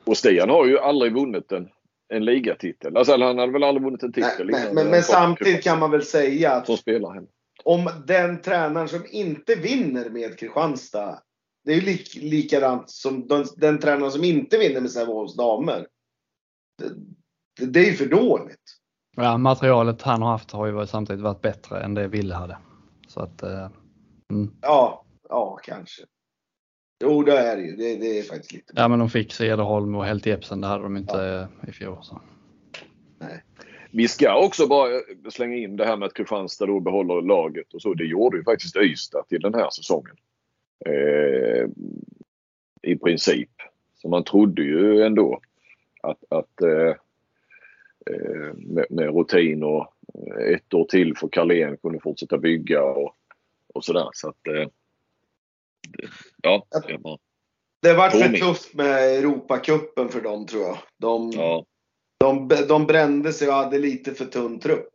Och Stian har ju aldrig vunnit en ligatitel, alltså han har väl aldrig vunnit en titel. Men samtidigt kan man väl säga att om den tränaren som inte vinner med Kristianstad, det är ju likadant som den tränaren som inte vinner med Sävehof damer. Det är ju för dåligt. Ja, materialet han har haft har ju samtidigt varit bättre än det Wille hade. Så att, ja, kanske. Jo, det är det ju. Det är faktiskt lite bra. Ja, men de fick Sederholm och helt Jepsen. Det hade de inte i fjol. Så. Nej. Vi ska också bara slänga in det här med att Kristianstad då behåller laget. Och så. Det gjorde ju faktiskt Ystad till den här säsongen. I princip. Så man trodde ju ändå att med rutin och ett år till för Carlén kunde fortsätta bygga och sådär. Så att det var för tufft med Europacupen för dem, tror jag. De brände sig och hade lite för tunn trupp.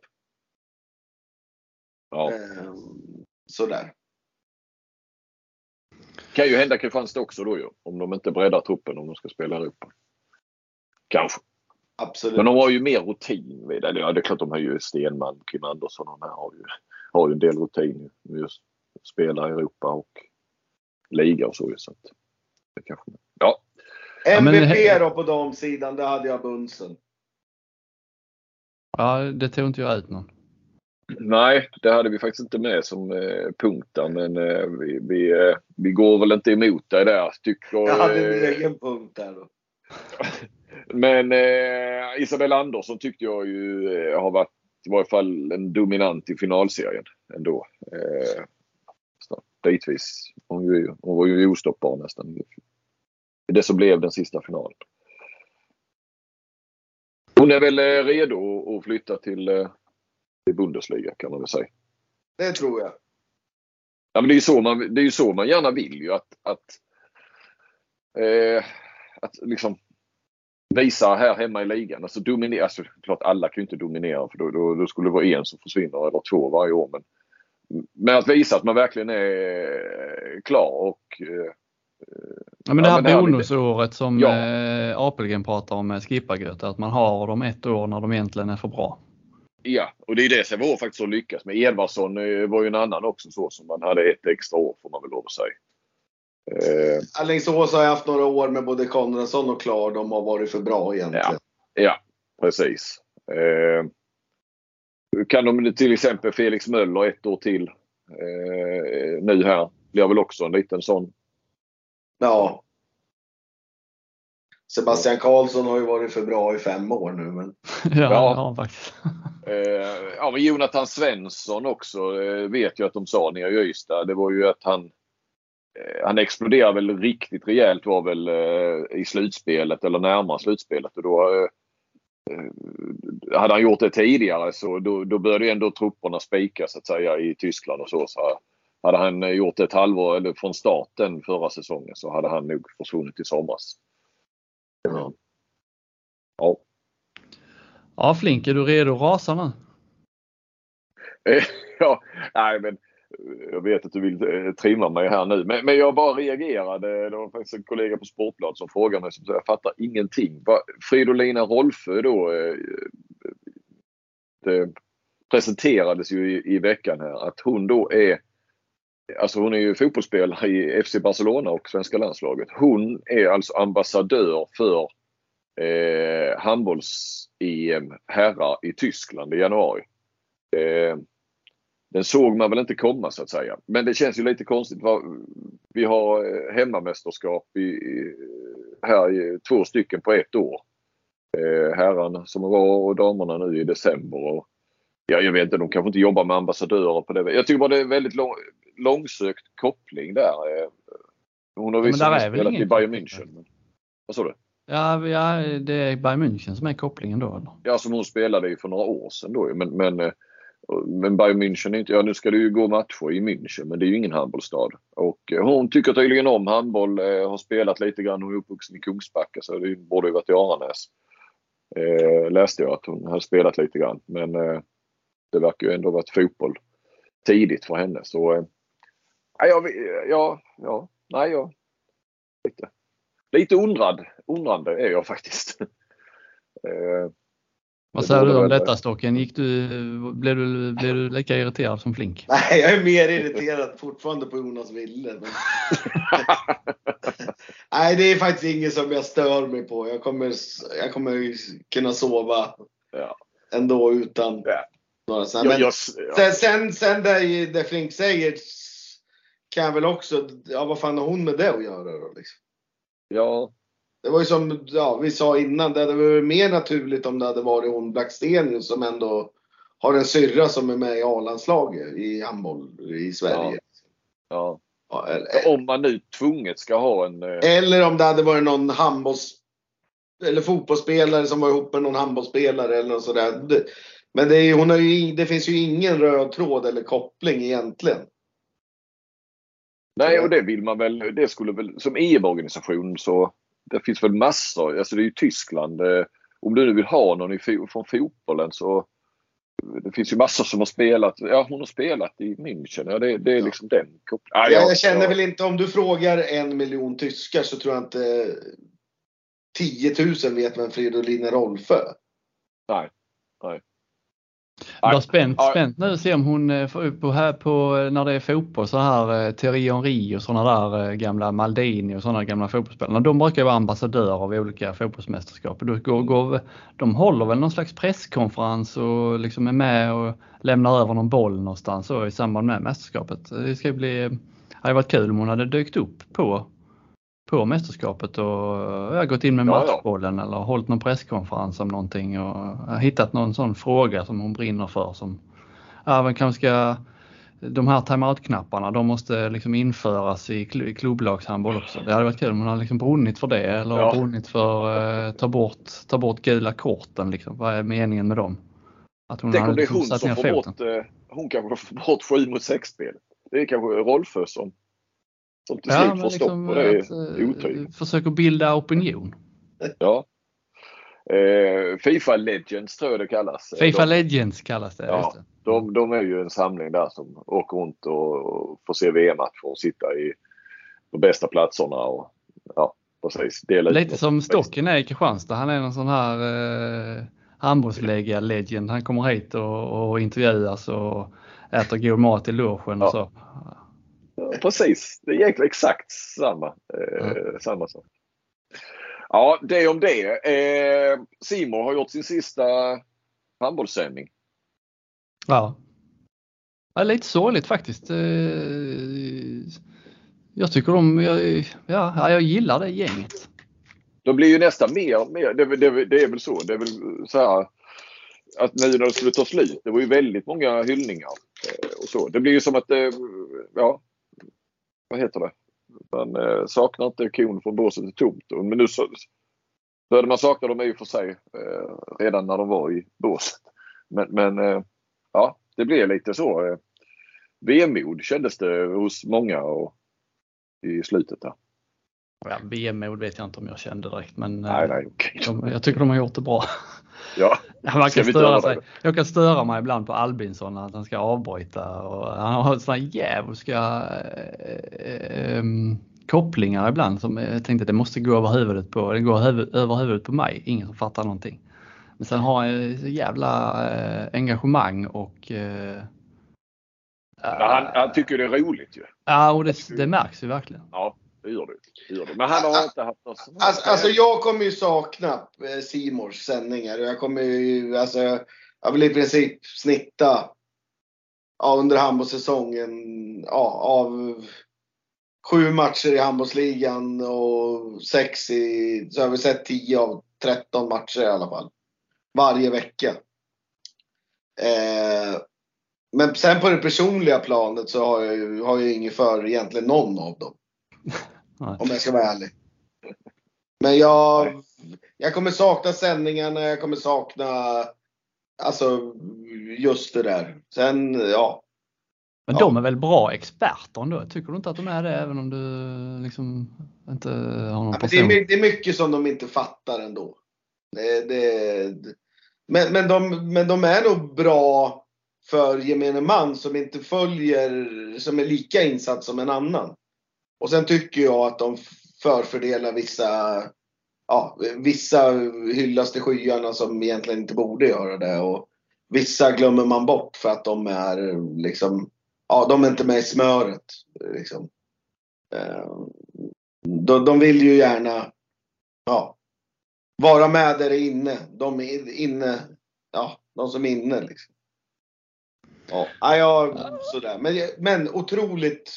Ja. Sådär. Kan ju hända Kristianstad också då ju, om de inte breddar truppen om de ska spela Europa. Kanske. Absolut. Men de har ju mer rutin vid det. Ja, det är klart, de har ju Stenman, Kim Andersson och de här har ju en del rutin med att spela i Europa och liga och så att det kanske. Ja. MVP då på damsidan, där hade jag Bundsen. Ja, det tog inte jag ut någon. Nej, det hade vi faktiskt inte med som punkten, men vi går väl inte emot dig där. Jag hade en egen punkt där då. Men Isabel Andersson tyckte jag ju har varit i varje fall en dominant i finalserien ändå. Ditvis. Hon var ju ostoppbar nästan. Det så blev den sista finalen. Hon är väl redo att flytta till Bundesliga, kan man väl säga. Det tror jag. Ja, men det är ju så man gärna vill ju att liksom visa här hemma i ligan. Alltså dominera. Alltså, klart alla kan ju inte dominera, för då skulle det vara en som försvinner eller två varje år, men att visa att man verkligen är klar och men det här bonusåret som Apelgren pratar om med Skipper Götte, att man har dem ett år när de egentligen är för bra. Ja, och det är det Sävehof faktiskt har lyckats med. Edvardsson var ju en annan också så som man hade ett extra år, får man väl lov att säga. Alingsås har jag haft några år med både Konradsson och Klar, de har varit för bra egentligen. Ja precis. Kan de till exempel Felix Möller ett år till nu här, blir väl också en liten sån. Ja. Sebastian Karlsson har ju varit för bra i 5 år nu, men ja faktiskt. Ja, men Jonathan Svensson också vet jag att de sa nere i Ystad. Det var ju att han exploderade väl riktigt rejält, var väl i slutspelet eller närmare slutspelet, och då hade han gjort det tidigare så då började ändå trupperna spika så att säga i Tyskland och så. Hade han gjort ett halvår eller från starten förra säsongen så hade han nog försvunnit i somras. Ja, Flinck, är du redo att rasa nu? Ja, nej men jag vet att du vill trimma mig här nu, men jag bara reagerade. Det var faktiskt en kollega på Sportblad som frågade mig, som sa, jag fattar ingenting. Fridolina Rolfö då presenterades ju i veckan här att hon då är, alltså hon är ju fotbollsspelare i FC Barcelona och svenska landslaget. Hon är alltså ambassadör för handbolls-EM herrar i Tyskland i januari. Den såg man väl inte komma så att säga. Men det känns ju lite konstigt. Vi har hemmamästerskap här 2 stycken på ett år. Herrarna som var och damerna nu i december. Och, ja, jag vet inte, de kanske inte jobbar med ambassadörer på det. Jag tycker bara det är väldigt långsökt koppling där. Hon har visat spelat i Bayern München. Vad sa du? Ja, det är Bayern München som är kopplingen då. Eller? Ja, som hon spelade ju för några år sedan då. Men Men Bayern München är inte... Ja, nu ska det ju gå matcher i München, men det är ju ingen handbollsstad. Och hon tycker tydligen om handboll. Har spelat lite grann. Hon är uppvuxen i Kungsbacka, så det borde ju varit i Aranäs. Läste jag att hon har spelat lite grann. Men det verkar ju ändå varit fotboll tidigt för henne. Så jag lite undrande är jag faktiskt. Vad säger du om detta, Stocken? Blev du lika irriterad som Flinck? Nej, jag är mer irriterad fortfarande på Jonas Wille. Men... Nej, det är faktiskt inget som jag stör mig på. Jag kommer kunna sova ändå utan några sådana. Men sen där Flinck säger kan jag väl också... Ja, vad fan har hon med det att göra då? Liksom? Ja... Det var ju som vi sa innan, det hade varit mer naturligt om det hade varit hon Blacksten som ändå har en syrra som är med i A-landslaget i handboll i Sverige. Ja. Eller, om man nu tvunget ska ha en... Eller om det hade varit någon eller fotbollsspelare som var ihop med någon handbollsspelare eller något sådär. Men det finns ju ingen röd tråd eller koppling egentligen. Nej, och det vill man väl, det skulle väl, som EU-organisation så... Det finns väl massor, alltså det är ju Tyskland. Om du nu vill ha någon från fotbollen så... Det finns ju massor som har spelat. Ja, hon har spelat i München. Ja, det är liksom den kopplingen. Jag känner väl inte, om du frågar 1 miljon tyskar så tror jag inte 10 000 vet vem Fridolina Rolfö är. Nej. Jag är spänt nu att se om hon får upp när det är fotboll så här Thierry Henry och sådana där gamla Maldini och sådana gamla fotbollsspelare. De brukar vara ambassadörer av olika fotbollsmästerskap. De håller väl någon slags presskonferens och liksom är med och lämnar över någon boll någonstans och i samband med mästerskapet. Det hade varit kul om hon hade dykt upp på mästerskapet och gått in med matchbollen eller hållit någon presskonferens om någonting och hittat någon sån fråga som hon brinner för, som även kanske de här timeout-knapparna, de måste liksom införas i klubblagshandboll också. Det hade varit kul om hon hade liksom brunnit för det eller brunnit för ta bort gula korten liksom. Vad är meningen med dem? Att hon hade det hon som får bort, hon kanske får bort 7-6-spel. Det är kanske Rolfö som till slut får stopp på det otyg. Försöker bilda opinion. Ja. FIFA Legends tror jag det kallas. Legends kallas det. Ja, just det. De är ju en samling där som åker runt och får se VM-matcher och sitta på bästa platserna. Och, precis. Lite som Stocken är i Kristianstad. Han är någon sån här handbollsläggare legend. Han kommer hit och intervjuas och äter god mat i logen och så. Ja, precis, det är egentligen exakt samma sak. Ja, det om det. Simon har gjort sin sista handbollssändning. Ja. Det är lite sorgligt faktiskt. Jag tycker jag gillar det gänget. Då blir ju nästan mer det är väl så. Det är väl så här att nu när det skulle ta slut, det var ju väldigt många hyllningar och så. Det blir ju som att vad heter det? Man saknar inte kon från båset är tomt. Men nu så började man sakna dem i och för sig redan när de var i båset. Men det blev lite så vemod kändes det hos många i slutet där. Ja, vemod vet jag inte om jag kände direkt, men nej, okay. Jag tycker de har gjort det bra. Ja, man kan störa sig. Jag kan störa mig ibland på Albinsson att han ska avbryta och han har såna jävliga kopplingar ibland som jag tänkte att det måste gå över huvudet på. Det går över huvudet på mig. Ingen som fattar någonting. Men sen har han så jävla engagemang och han tycker det är roligt ju. Ja, och det märks ju verkligen. Ja. Det gör det. Men han har inte haft något sånt. Alltså jag kommer ju sakna Simors sändningar. Jag kommer ju, jag vill i princip snitta under handbollssäsongen av 7 matcher i handbollsligan och 6 så har vi sett 10 av 13 matcher i alla fall. Varje vecka. Men sen på det personliga planet så har jag inget för egentligen någon av dem. Om jag ska vara ärlig. Men jag kommer sakna sändningarna. Jag kommer sakna Alltså just det där. Sen ja. Men de är väl bra experter ändå? Tycker du inte att de är det, även om du liksom inte har någon passion? Det är mycket som de inte fattar ändå. Men de är nog bra för gemene man som inte följer, som är lika insatt som en annan. Och sen tycker jag att de förfördelar vissa, ja, vissa hyllas till skyarna som egentligen inte borde göra det. Och vissa glömmer man bort för att de är liksom, ja, de är inte med i smöret liksom. De vill ju gärna, ja, vara med där inne. De är inne, ja, de som är inne liksom. Ja, ja, sådär. Men otroligt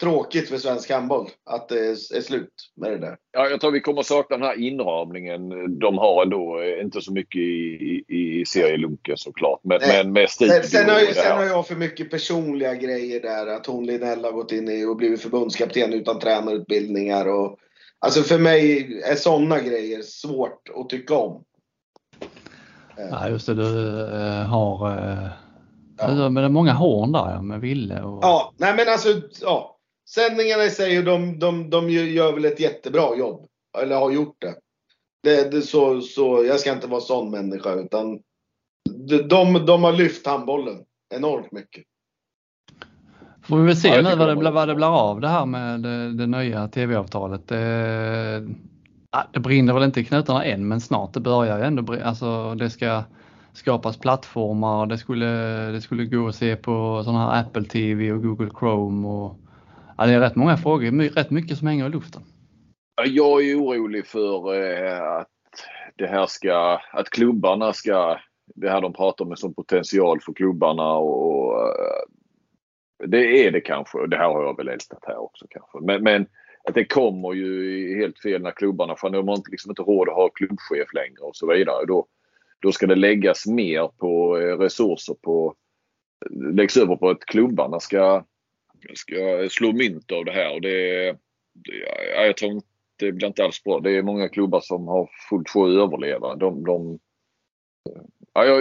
tråkigt för svensk handboll att det är slut med det där. Ja, jag tror vi kommer sakna den här inramningen. De har ändå inte så mycket i serielunken såklart. Men med sen har jag för mycket personliga grejer där. Att hon Linnell har gått in i och blivit förbundskapten utan tränarutbildningar. Och, alltså för mig är sådana grejer svårt att tycka om. Ja, just det. Du har... Ja. Men det är många hårn där, ja, med Wille och... Ja, nej men alltså ja. Sändningarna i sig, de gör väl ett jättebra jobb. Eller har gjort det. Så jag ska inte vara sån människa, utan de har lyft handbollen enormt mycket. Får vi väl se, ja, nu vad det blir av det här med det nya tv-avtalet. Det brinner väl inte i knutarna än, men snart det börjar ju ändå. Alltså det ska skapas plattformar och det skulle gå att se på sådana här Apple TV och Google Chrome och ja, det är rätt många frågor, rätt mycket som hänger i luften. Jag är orolig för att det här ska, att klubbarna ska, det här de pratar om är som potential för klubbarna och det är det kanske, och det här har jag väl älstat här också kanske, men att det kommer ju helt fel när klubbarna, för de har liksom inte råd att ha klubbchef längre och så vidare, Då ska det läggas mer på resurser på, läggs över på att klubbarna ska slå mynt av det här, och jag tror inte, det blir inte alls bra. Det är många klubbar som har fullt sjå att överleva.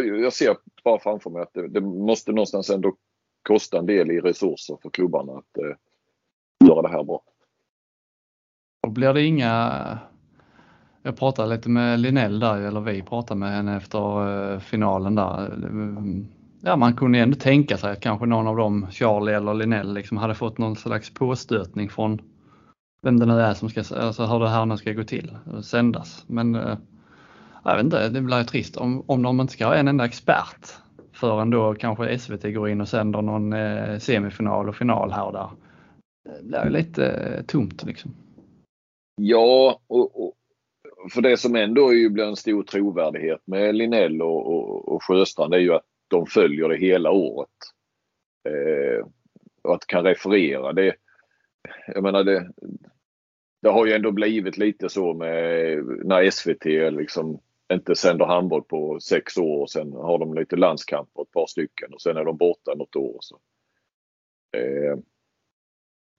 Jag ser bara framför mig att det måste någonstans ändå kosta en del i resurser för klubbarna att göra det här bra. Och blir det inga... Jag pratade lite med Linnell där, eller vi pratade med henne efter finalen där. Ja, man kunde ändå tänka sig att kanske någon av dem, Charlie eller Linnell, liksom hade fått någon slags påstötning från vem det nu är som ska, alltså hur det här nu ska gå till och sändas. Men jag vet inte, det blir ju trist om de inte ska ha en enda expert förrän då kanske SVT går in och sänder någon semifinal och final här och där. Det blir ju lite tomt liksom. Ja, och för det som ändå är ju blir en stor trovärdighet med Linnell och Sjöstrand är ju att de följer det hela året. Och att kan referera det. Jag menar det har ju ändå blivit lite så med när SVT liksom inte sänder handboll på 6 år och sen har de lite landskamper ett par stycken och sen är de borta något år. Så.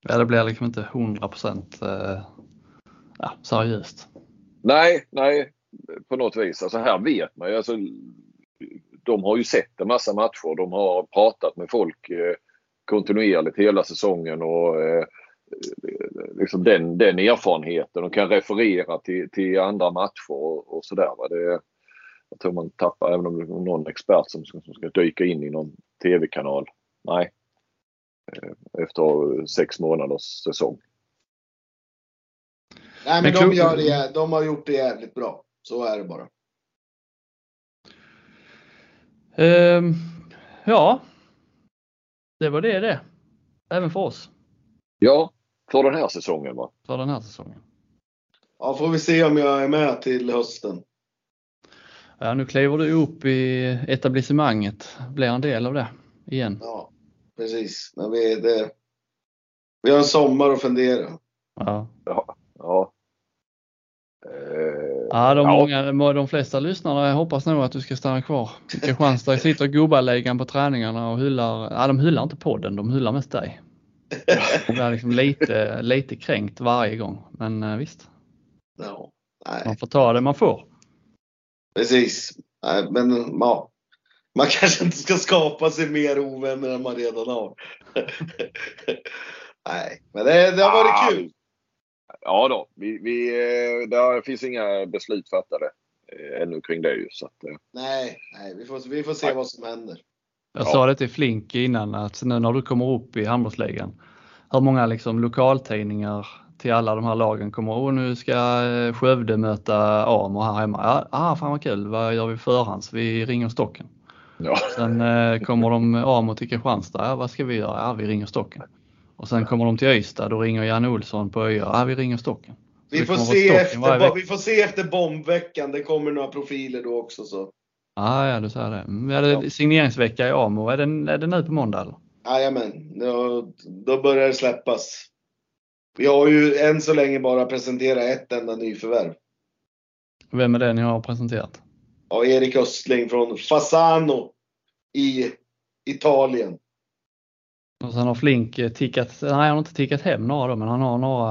Ja, det blir liksom inte 100% seriöst. Nej, på något vis. Alltså här vet man ju. Alltså, de har ju sett en massa matcher. De har pratat med folk kontinuerligt hela säsongen. Och liksom den erfarenheten. De kan referera till andra matcher och sådär. Jag tror man tappar, även om det är någon expert som ska dyka in i någon tv-kanal. Nej, efter 6 månaders säsong. Nej, men de har gjort det jävligt bra. Så är det bara. Ja. Det var det. Även för oss. Ja, för den här säsongen va? För den här säsongen. Ja, får vi se om jag är med till hösten. Ja, nu kliver du upp i etablissemanget. Blir en del av det igen. Ja, precis. När vi har en sommar att fundera. Ja. De flesta lyssnarna hoppas nog att du ska stanna kvar. Kristianstad sitter och gubbaläggan på träningarna och hyllar. Ja, de hyllar inte podden, de hyllar mest dig. Det blir liksom lite kränkt varje gång. Men visst. No, nej. Man får ta det man får. Precis. Nej, men ja. Man kanske inte ska skapa sig mer ovänner än man redan har. Nej, men det har varit kul. Ja då, där finns inga beslut fattade ännu kring det ju, så att, nej, vi får se vad som händer. Jag sa det till Flinck innan, att nu när du kommer upp i handbollsligan, hur många liksom lokaltidningar till alla de här lagen kommer, och nu ska Skövde möta Amo här hemma. Fan vad kul, vad gör vi förhands? Vi ringer Stocken. Ja. Sen kommer de Amo till Kristianstad, vad ska vi göra? Vi ringer Stocken. Och sen kommer de till Ystad, då ringer Jan Olsson på Öja. Vi ringer Stocken. Vi får se efter bombveckan, det kommer några profiler då också så. Ja, du säger det. Vi hade signeringsvecka i Amo, är det nu på måndag eller? Jajamän, då börjar det släppas. Vi har ju än så länge bara presenterat ett enda nyförvärv. Vem är det ni har presenterat? Ja, Erik Östling från Fasano i Italien. Och sen har Flinck han har inte tickat hem några då, men han har några,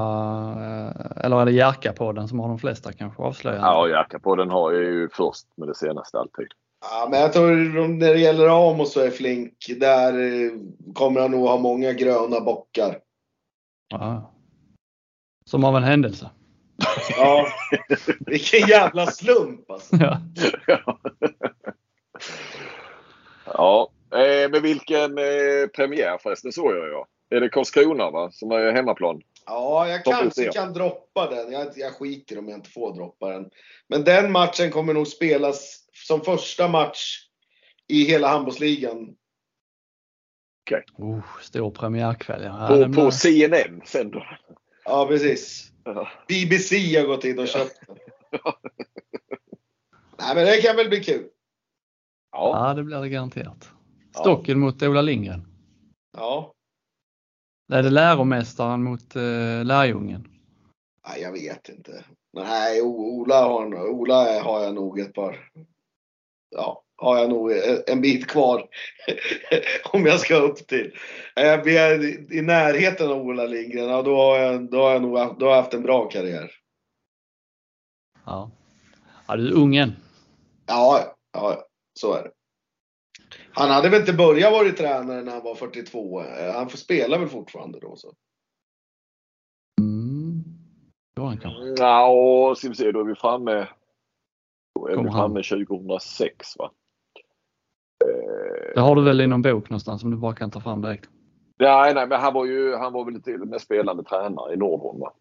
eller är det Jerka-podden som har de flesta kanske avslöjat? Ja, Jerka-podden har ju först med det senaste alltid. Ja, men jag tror när det gäller Amo så är Flinck, där kommer han nog ha många gröna bockar. Ja. Som av en händelse. Ja, vilken jävla slump alltså. Ja. Men vilken premiär förresten, så gör jag. Är det Karlskrona va? Som är hemmaplan? Ja, jag kanske kan droppa den. Jag skiter om jag inte får droppa den. Men den matchen kommer nog spelas som första match i hela handbollsligan. Okej. Stor premiärkväll. På CNN sen då. Ja, precis. BBC har gått in och köpt den. Nej, men det kan väl bli kul. Ja, det blir det garanterat. Stocken mot Ola Lindgren. Ja. Är det läromästaren mot lärjungen? Nej, jag vet inte. Nej, Ola har jag nog ett par. Ja, har jag nog en bit kvar. Om jag ska upp till. Jag är i närheten av Ola Lindgren. Ja, då har jag haft en bra karriär. Ja. Ja, du är ungen. Ja, så är det. Han hade väl inte börjat vara tränare när han var 42. Han får spela väl fortfarande då så. Ska vi se, då är vi framme. Då är vi framme 2006 va. Det har du väl i någon bok någonstans som du bara kan ta fram direkt. Nej, men han var väl till och med spelande tränare i Nordholm va.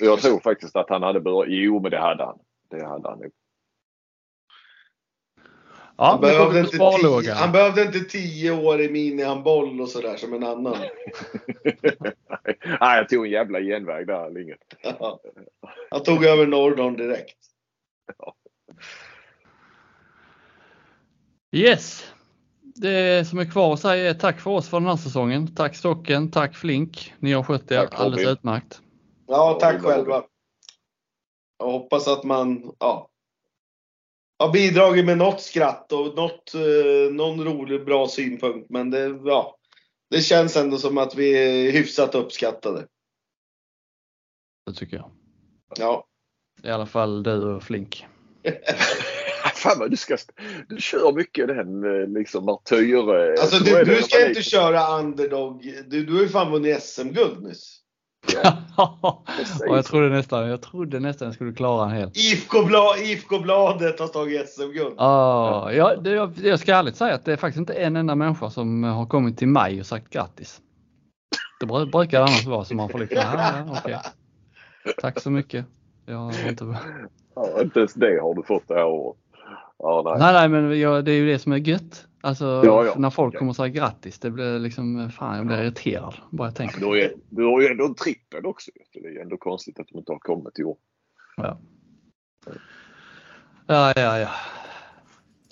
Jag tror faktiskt att han hade börjat. Jo, men det hade han. Han behövde inte 10 år i minihandboll och sådär som en annan. Nej, jag tog en jävla genväg där, Linget. Han tog över Nordholm direkt. Yes. Det som är kvar att säga är tack för oss för den här säsongen. Tack Stocken, tack Flinck. Ni har skött er alldeles utmärkt. Ja, tack själva. Jag hoppas att man... har bidragit med något skratt och någon rolig bra synpunkt. Men det känns ändå som att vi är hyfsat uppskattade. Det tycker jag. Ja. I alla fall du och Flinck. Fan vad du kör mycket den liksom martyr. Alltså du ska inte köra underdog. Du har ju fan vunnit SM-guld nyss. Ja, jag trodde nästan jag skulle klara en helt. IFK-bladet har tagit SM-guld. Jag ska ärligt säga att det är faktiskt inte en enda människa som har kommit till mig och sagt grattis. Det brukar det annars vara som man får lycka. Okay. Tack så mycket. Inte ens det har du fått det här året. Nej, men det är ju det som är gött. Alltså när folk kommer och säger grattis, det blir liksom, fan jag blir irriterad bara jag tänker. Du har ju ändå en trippel också, det är ändå konstigt att de inte har kommit i år. Ja. Ja,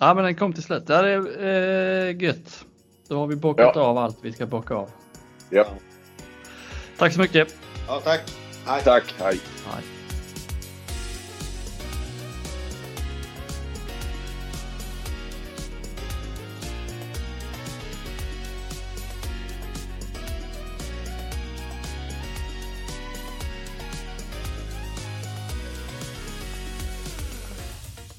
men den kom till slut, det är gött. Då har vi bockat av allt vi ska bocka av. Ja. Tack så mycket. Ja, tack. Hej. Tack, hej. Hej.